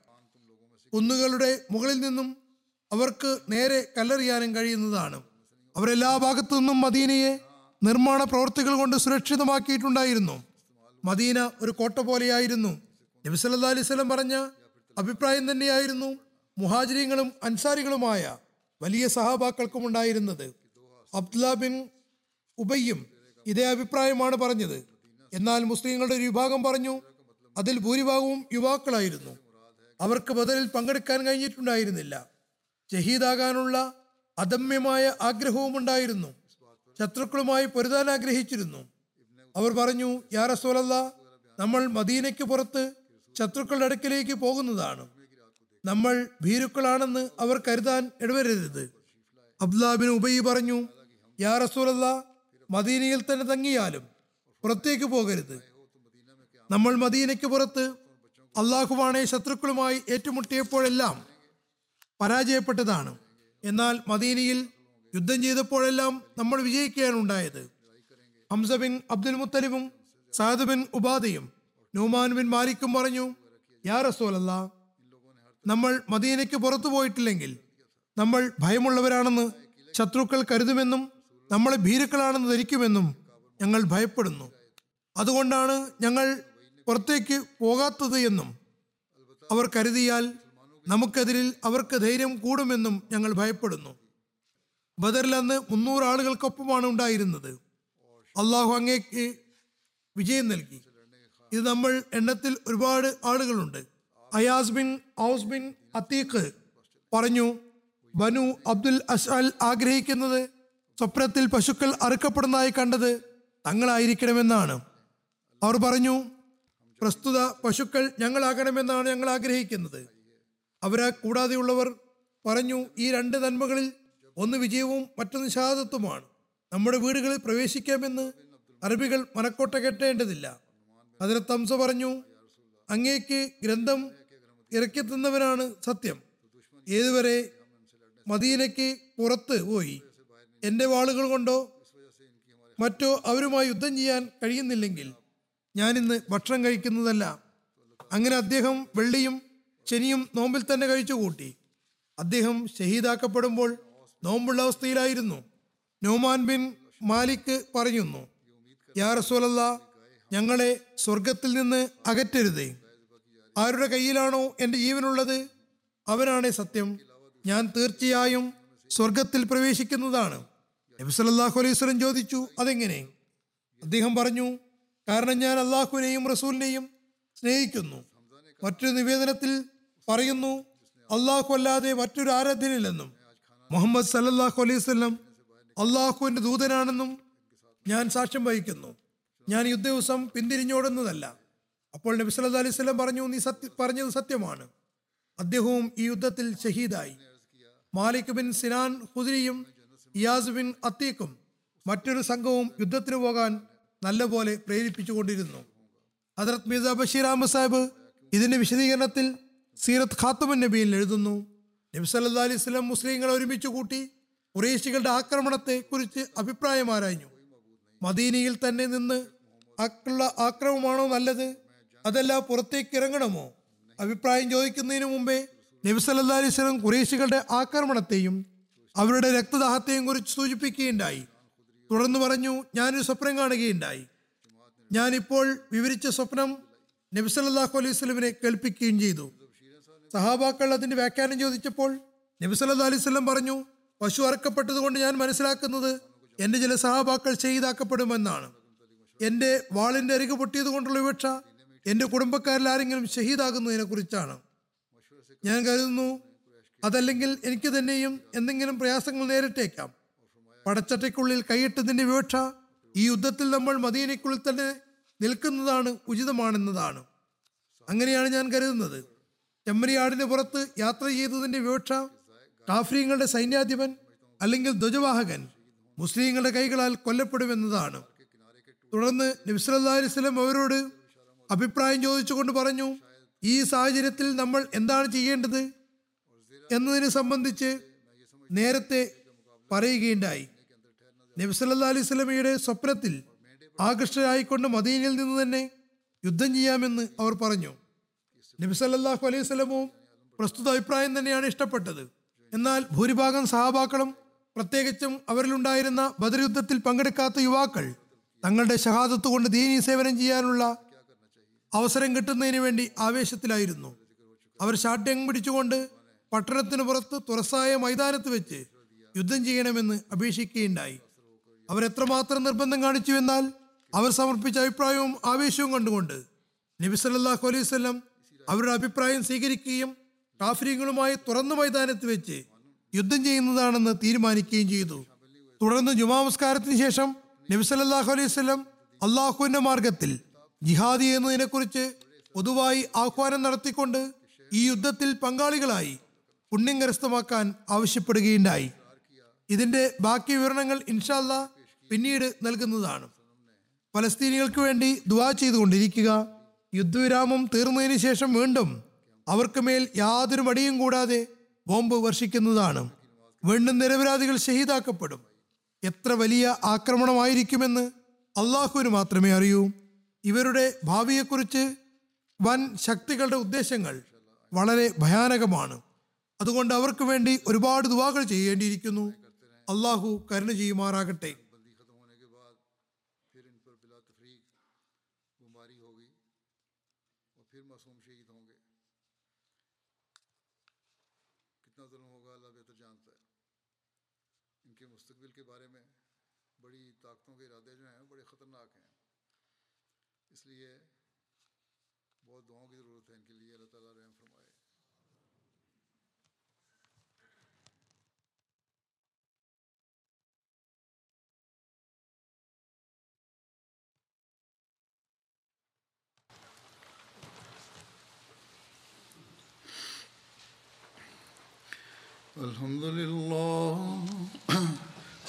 കുന്നുകളുടെ മുകളിൽ നിന്നും അവർക്ക് നേരെ കല്ലെറിയാനും കഴിയുന്നതാണ്. അവരെല്ലാ ഭാഗത്തു നിന്നും മദീനയെ നിർമ്മാണ പ്രവൃത്തികൾ കൊണ്ട് സുരക്ഷിതമാക്കിയിട്ടുണ്ടായിരുന്നു. മദീന ഒരു കോട്ട പോലെയായിരുന്നു. നബി സല്ലല്ലാഹു അലൈഹി വസല്ലം പറഞ്ഞ അഭിപ്രായം തന്നെയായിരുന്നു മുഹാജിരികളും അൻസാരികളുമായ വലിയ സഹാബാക്കൾക്കും ഉണ്ടായിരുന്നത്. അബ്ദുല്ലാ ബിൻ ഉബയ്യും ഇതേ അഭിപ്രായമാണ് പറഞ്ഞത്. എന്നാൽ മുസ്ലിങ്ങളുടെ ഒരു വിഭാഗം പറഞ്ഞു, അതിൽ ഭൂരിഭാഗവും യുവാക്കളായിരുന്നു. അവർക്ക് ബദറിൽ പങ്കെടുക്കാൻ കഴിഞ്ഞിട്ടുണ്ടായിരുന്നില്ല. ഷഹീദാകാനുള്ള അദമ്യമായ ആഗ്രഹവും ഉണ്ടായിരുന്നു. ശത്രുക്കളുമായി പൊരുതാൻ ആഗ്രഹിച്ചിരുന്നു. അവർ പറഞ്ഞു, യാ റസൂലല്ലാഹ്, നമ്മൾ മദീനയ്ക്ക് പുറത്ത് ശത്രുക്കളുടെ അടുക്കിലേക്ക് പോകുന്നതാണ്. നമ്മൾ ഭീരുക്കളാണെന്ന് അവർ കരുതാൻ ഇടവരരുത്. അബ്ദുല്ലാഹ് ബിൻ ഉബൈ പറഞ്ഞു, യാ റസൂലല്ലാഹ്, മദീനയിൽ തന്നെ തങ്ങിയാലും പുറത്തേക്ക് പോകരുത്. നമ്മൾ മദീനയ്ക്ക് പുറത്ത് അള്ളാഹുവാണെ ശത്രുക്കളുമായി ഏറ്റുമുട്ടിയപ്പോഴെല്ലാം പരാജയപ്പെട്ടതാണ്. എന്നാൽ മദീനയിൽ യുദ്ധം ചെയ്തപ്പോഴെല്ലാം നമ്മൾ വിജയിക്കുകയാണ് ഉണ്ടായത്. ഹംസ ബിൻ അബ്ദുൽ മുത്തലിബും സഅദ് ബിൻ ഉബാദയും നുമാൻ ബിൻ മാലിക്കും പറഞ്ഞു, യാ റസൂലല്ലാഹ്, നമ്മൾ മദീനയ്ക്ക് പുറത്തു പോയിട്ടില്ലെങ്കിൽ നമ്മൾ ഭയമുള്ളവരാണെന്ന് ശത്രുക്കൾ കരുതുമെന്നും നമ്മളെ ഭീരുക്കളാണെന്ന് ധരിക്കുമെന്നും ഞങ്ങൾ ഭയപ്പെടുന്നു. അതുകൊണ്ടാണ് ഞങ്ങൾ പുറത്തേക്ക് പോകാത്തത് എന്നും അവർ കരുതിയാൽ നമുക്കെതിരിൽ അവർക്ക് ധൈര്യം കൂടുമെന്നും ഞങ്ങൾ ഭയപ്പെടുന്നു. ബദറിൽ അന്ന് 300 ആളുകൾക്കൊപ്പമാണ് ഉണ്ടായിരുന്നത്. അള്ളാഹു അങ്ങേക്ക് വിജയം നൽകി. ഇത് നമ്മൾ എണ്ണത്തിൽ ഒരുപാട് ആളുകളുണ്ട്. Ayas bin Aus bin Atiq പറഞ്ഞു, ബനു അബ്ദുൽ അസ്അൽ ആഗ്രഹിക്കുന്നത് സ്വപ്നത്തിൽ പശുക്കൾ അറുക്കപ്പെടുന്നതായി കണ്ടത് തങ്ങളായിരിക്കണമെന്നാണ്. അവർ പറഞ്ഞു, പ്രസ്തുത പശുക്കൾ ഞങ്ങളാകണമെന്നാണ് ഞങ്ങൾ ആഗ്രഹിക്കുന്നത്. അവരെ കൂടാതെയുള്ളവർ പറഞ്ഞു, ഈ 2 നന്മകളിൽ ഒന്ന് വിജയവും മറ്റൊന്ന് ശഹാദത്തുമാണ്. നമ്മുടെ വീടുകളിൽ പ്രവേശിക്കാമെന്ന് അറബികൾ മനക്കോട്ട കെട്ടേണ്ടതില്ല. ഹദ്റത്ത് ഹംസ പറഞ്ഞു, അങ്ങേക്ക് ഗ്രന്ഥം ഇറക്കി തന്നവനാണ് സത്യം. ഏതുവരെ മദീനയ്ക്ക് പുറത്ത് പോയി എൻ്റെ വാളുകൾ കൊണ്ടോ മറ്റോ അവരുമായി യുദ്ധം ചെയ്യാൻ കഴിയുന്നില്ലെങ്കിൽ ഞാനിന്ന് ഭക്ഷണം കഴിക്കുന്നതല്ല. അങ്ങനെ അദ്ദേഹം വെള്ളിയും ശനിയും നോമ്പിൽ തന്നെ കഴിച്ചുകൂട്ടി. അദ്ദേഹം ഷഹീദാക്കപ്പെടുമ്പോൾ നോമ്പുള്ള അവസ്ഥയിലായിരുന്നു. നുമാൻ ബിൻ മാലിക്ക് പറയുന്നു, യാ റസൂലല്ലാഹ്, ഞങ്ങളെ സ്വർഗത്തിൽ നിന്ന് അകറ്റരുതേ. ആരുടെ കയ്യിലാണോ എൻ്റെ ജീവനുള്ളത് അവനാണേ സത്യം. ഞാൻ തീർച്ചയായും സ്വർഗത്തിൽ പ്രവേശിക്കുന്നതാണ്. നബി സല്ലല്ലാഹു അലൈഹി വസല്ലം ചോദിച്ചു, അതെങ്ങനെ? അദ്ദേഹം പറഞ്ഞു, കാരണം ഞാൻ അള്ളാഹുവിനെയും റസൂലിനെയും സ്നേഹിക്കുന്നു. മറ്റൊരു നിവേദനത്തിൽ പറയുന്നു, അള്ളാഹു അല്ലാതെ മറ്റൊരു ആരാധ്യനില്ലെന്നും മുഹമ്മദ് സല്ലല്ലാഹു അലൈഹി വസല്ലം അള്ളാഹുവിൻ്റെ ദൂതനാണെന്നും ഞാൻ സാക്ഷ്യം വഹിക്കുന്നു. ഞാൻ യുദ്ധദിവസം പിന്തിരിഞ്ഞോടുന്നതല്ല. അപ്പോൾ നബി സല്ലല്ലാഹു അലൈഹി വസല്ലം പറഞ്ഞു, നീ പറഞ്ഞത് സത്യമാണ്. അദ്ദേഹവും ഈ യുദ്ധത്തിൽ ഷഹീദായി. മാലിക് ബിൻ സിനാൻ ഖുദ്രിയും ഇയാസ് ബിൻ അത്തീഖും മറ്റൊരു സംഘവും യുദ്ധത്തിന് പോകാൻ നല്ലപോലെ പ്രേരിപ്പിച്ചുകൊണ്ടിരുന്നു. ഹദ്റത്ത് മിർസ ബഷീർ അഹ്മദ് സാഹിബ് ഇതിന്റെ വിശദീകരണത്തിൽ സീറത്ത് ഖാത്തമുൻ നബിയിൽ എഴുതുന്നു, നബി സല്ലല്ലാഹു അലൈഹി വസല്ലം മുസ്ലിങ്ങളെ ഒരുമിച്ച് കൂട്ടി ഖുറൈശികളുടെ ആക്രമണത്തെ കുറിച്ച് അഭിപ്രായം ആരാഞ്ഞു. മദീനയിൽ തന്നെ നിന്ന് ഉള്ള ആക്രമണമാണോ നല്ലത്, അതല്ല പുറത്തേക്ക് ഇറങ്ങണമോ? അഭിപ്രായം ചോദിക്കുന്നതിന് മുമ്പേ നബി സല്ലല്ലാഹു അലൈഹി വസല്ലം ഖുറൈശികളുടെ ആക്രമണത്തെയും അവരുടെ രക്തദാഹത്തെയും കുറിച്ച് സൂചിപ്പിക്കുകയുണ്ടായി. തുടർന്ന് പറഞ്ഞു, ഞാനൊരു സ്വപ്നം കാണുകയുണ്ടായി. ഞാനിപ്പോൾ വിവരിച്ച സ്വപ്നം നബി സല്ലല്ലാഹു അലൈഹി വസല്ലമിനെ കേൾപ്പിക്കുകയും ചെയ്തു. സഹാബാക്കൾ അതിന്റെ വ്യാഖ്യാനം ചോദിച്ചപ്പോൾ നബി സല്ലല്ലാഹു അലൈഹി വസല്ലം പറഞ്ഞു, പശു അറക്കപ്പെട്ടത് കൊണ്ട് ഞാൻ മനസ്സിലാക്കുന്നത് എൻ്റെ ചില സഹാബാക്കൾ ഷഹീദാക്കപ്പെടുമെന്നാണ്. എൻ്റെ വാളിൻ്റെ അരികു പൊട്ടിയത് കൊണ്ടുള്ള വിവക്ഷ എൻ്റെ കുടുംബക്കാരിൽ ആരെങ്കിലും ഷഹീദാകുന്നതിനെ കുറിച്ചാണ് ഞാൻ കരുതുന്നു. അതല്ലെങ്കിൽ എനിക്ക് തന്നെയും എന്തെങ്കിലും പ്രയാസങ്ങൾ നേരിട്ടേക്കാം. പടച്ചട്ടയ്ക്കുള്ളിൽ കൈയിട്ടതിൻ്റെ വിവക്ഷ ഈ യുദ്ധത്തിൽ നമ്മൾ മദീനയ്ക്കുള്ളിൽ തന്നെ നിൽക്കുന്നതാണ് ഉചിതമാണെന്നതാണ്. അങ്ങനെയാണ് ഞാൻ കരുതുന്നത്. ചെമ്മരിയാടിന് പുറത്ത് യാത്ര ചെയ്തതിൻ്റെ വിവക്ഷ കാഫിറുകളുടെ സൈന്യാധിപൻ അല്ലെങ്കിൽ ധ്വജവാഹകൻ മുസ്ലിങ്ങളുടെ കൈകളാൽ കൊല്ലപ്പെടുമെന്നതാണ്. തുടർന്ന് നബി സല്ലല്ലാഹു അലൈഹി വസല്ലം അവരോട് അഭിപ്രായം ചോദിച്ചുകൊണ്ട് പറഞ്ഞു, ഈ സാഹചര്യത്തിൽ നമ്മൾ എന്താണ് ചെയ്യേണ്ടത് എന്നതിനെ സംബന്ധിച്ച് നേരത്തെ പറയുകയുണ്ടായി. നബി സല്ലല്ലാഹു അലൈഹി വസല്ലമയുടെ സ്വപ്നത്തിൽ ആകർഷകരായിക്കൊണ്ട് മദീനയിൽ നിന്ന് തന്നെ യുദ്ധം ചെയ്യാമെന്ന് അവർ പറഞ്ഞു. നബി സല്ലല്ലാഹു അലൈഹി വസല്ലമവും പ്രസ്തുത അഭിപ്രായം തന്നെയാണ് ഇഷ്ടപ്പെട്ടത്. എന്നാൽ ഭൂരിഭാഗം സഹാബാക്കളും പ്രത്യേകിച്ചും അവരിലുണ്ടായിരുന്ന ബദർ യുദ്ധത്തിൽ പങ്കെടുക്കാത്ത യുവാക്കൾ തങ്ങളുടെ ഷഹാദത്ത് കൊണ്ട് ദീനീ സേവനം ചെയ്യാനുള്ള അവസരം കിട്ടുന്നതിന് വേണ്ടി ആവേശത്തിലായിരുന്നു. അവർ ഷാട്ട്യം പിടിച്ചുകൊണ്ട് പട്ടണത്തിന് പുറത്ത് തുറസായ മൈതാനത്ത് വെച്ച് യുദ്ധം ചെയ്യണമെന്ന് അപേക്ഷിക്കുകയുണ്ടായി. അവരെത്രമാത്രം നിർബന്ധം കാണിച്ചു എന്നാൽ അവർ സമർപ്പിച്ച അഭിപ്രായവും ആവേശവും കണ്ടുകൊണ്ട് നബി സല്ലല്ലാഹു അലൈഹി വസല്ലം അവരുടെ അഭിപ്രായം സ്വീകരിക്കുകയും കാഫിറുകളുമായി തുറന്ന മൈതാനത്ത് വെച്ച് യുദ്ധം ചെയ്യുന്നതാണെന്ന് തീരുമാനിക്കുകയും ചെയ്തു. തുടർന്ന് ജുമാ നമസ്കാരത്തിന് ശേഷം നബി സല്ലല്ലാഹു അലൈഹി വസല്ലം അള്ളാഹുവിന്റെ മാർഗത്തിൽ ജിഹാദി എന്നതിനെക്കുറിച്ച് പൊതുവായി ആഹ്വാനം നടത്തിക്കൊണ്ട് ഈ യുദ്ധത്തിൽ പങ്കാളികളായി പുണ്യം കരസ്ഥമാക്കാൻ ആവശ്യപ്പെടുകയുണ്ടായി. ഇതിന്റെ ബാക്കി വിവരണങ്ങൾ ഇൻഷാ അല്ലാഹ് പിന്നീട് നൽകുന്നതാണ്. ഫലസ്തീനികൾക്ക് വേണ്ടി ദുആ ചെയ്തുകൊണ്ടിരിക്കുക. യുദ്ധവിരാമം തീർന്നതിന് ശേഷം വീണ്ടും അവർക്ക് മേൽ യാതൊരു മടിയും കൂടാതെ ബോംബ് വർഷിക്കുന്നതാണ്. വീണ്ടും നിരപരാധികൾ ഷഹീദാക്കപ്പെടും. എത്ര വലിയ ആക്രമണമായിരിക്കുമെന്ന് അള്ളാഹുവിന് മാത്രമേ അറിയൂ. ഇവരുടെ ഭാവിയെക്കുറിച്ച് വൻ ശക്തികളുടെ ഉദ്ദേശങ്ങൾ വളരെ ഭയാനകമാണ്. അതുകൊണ്ട് അവർക്ക് വേണ്ടി ഒരുപാട് ദുആകൾ ചെയ്യേണ്ടിയിരിക്കുന്നു. അള്ളാഹു കരുണ ചെയ്യുമാറാകട്ടെ.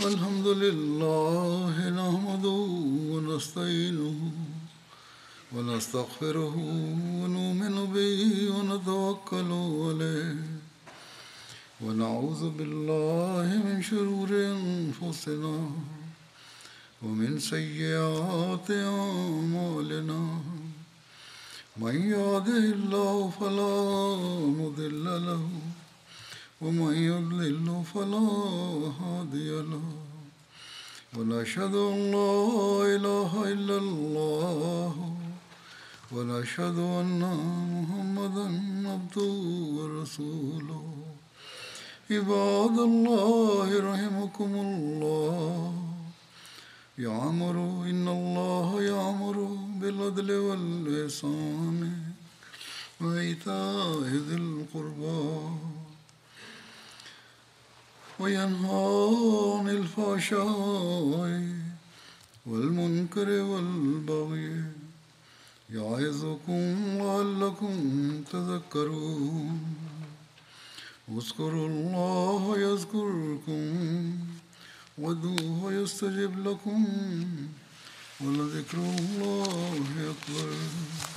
الحمد لله نحمده ونستعينه ونستغفره ونؤمن به ونتوكل عليه ونعوذ بالله من شرور أنفسنا ومن سيئات أعمالنا من يهده الله فلا مضل له ومن يضلل فلا هادي له ونشهد أن لا إله إلا الله ونشهد أن محمدا عبده ورسوله عباد الله رحمكم الله يعمر إن الله يعمر بالعدل والإحسان وإيتاء ذي القربى وينهى عن الفحشاء والمنكر والبغي يعظكم لعلكم تذكرون اذكروا الله يذكركم وادعوه يستجب لكم ولذكر الله أكبر.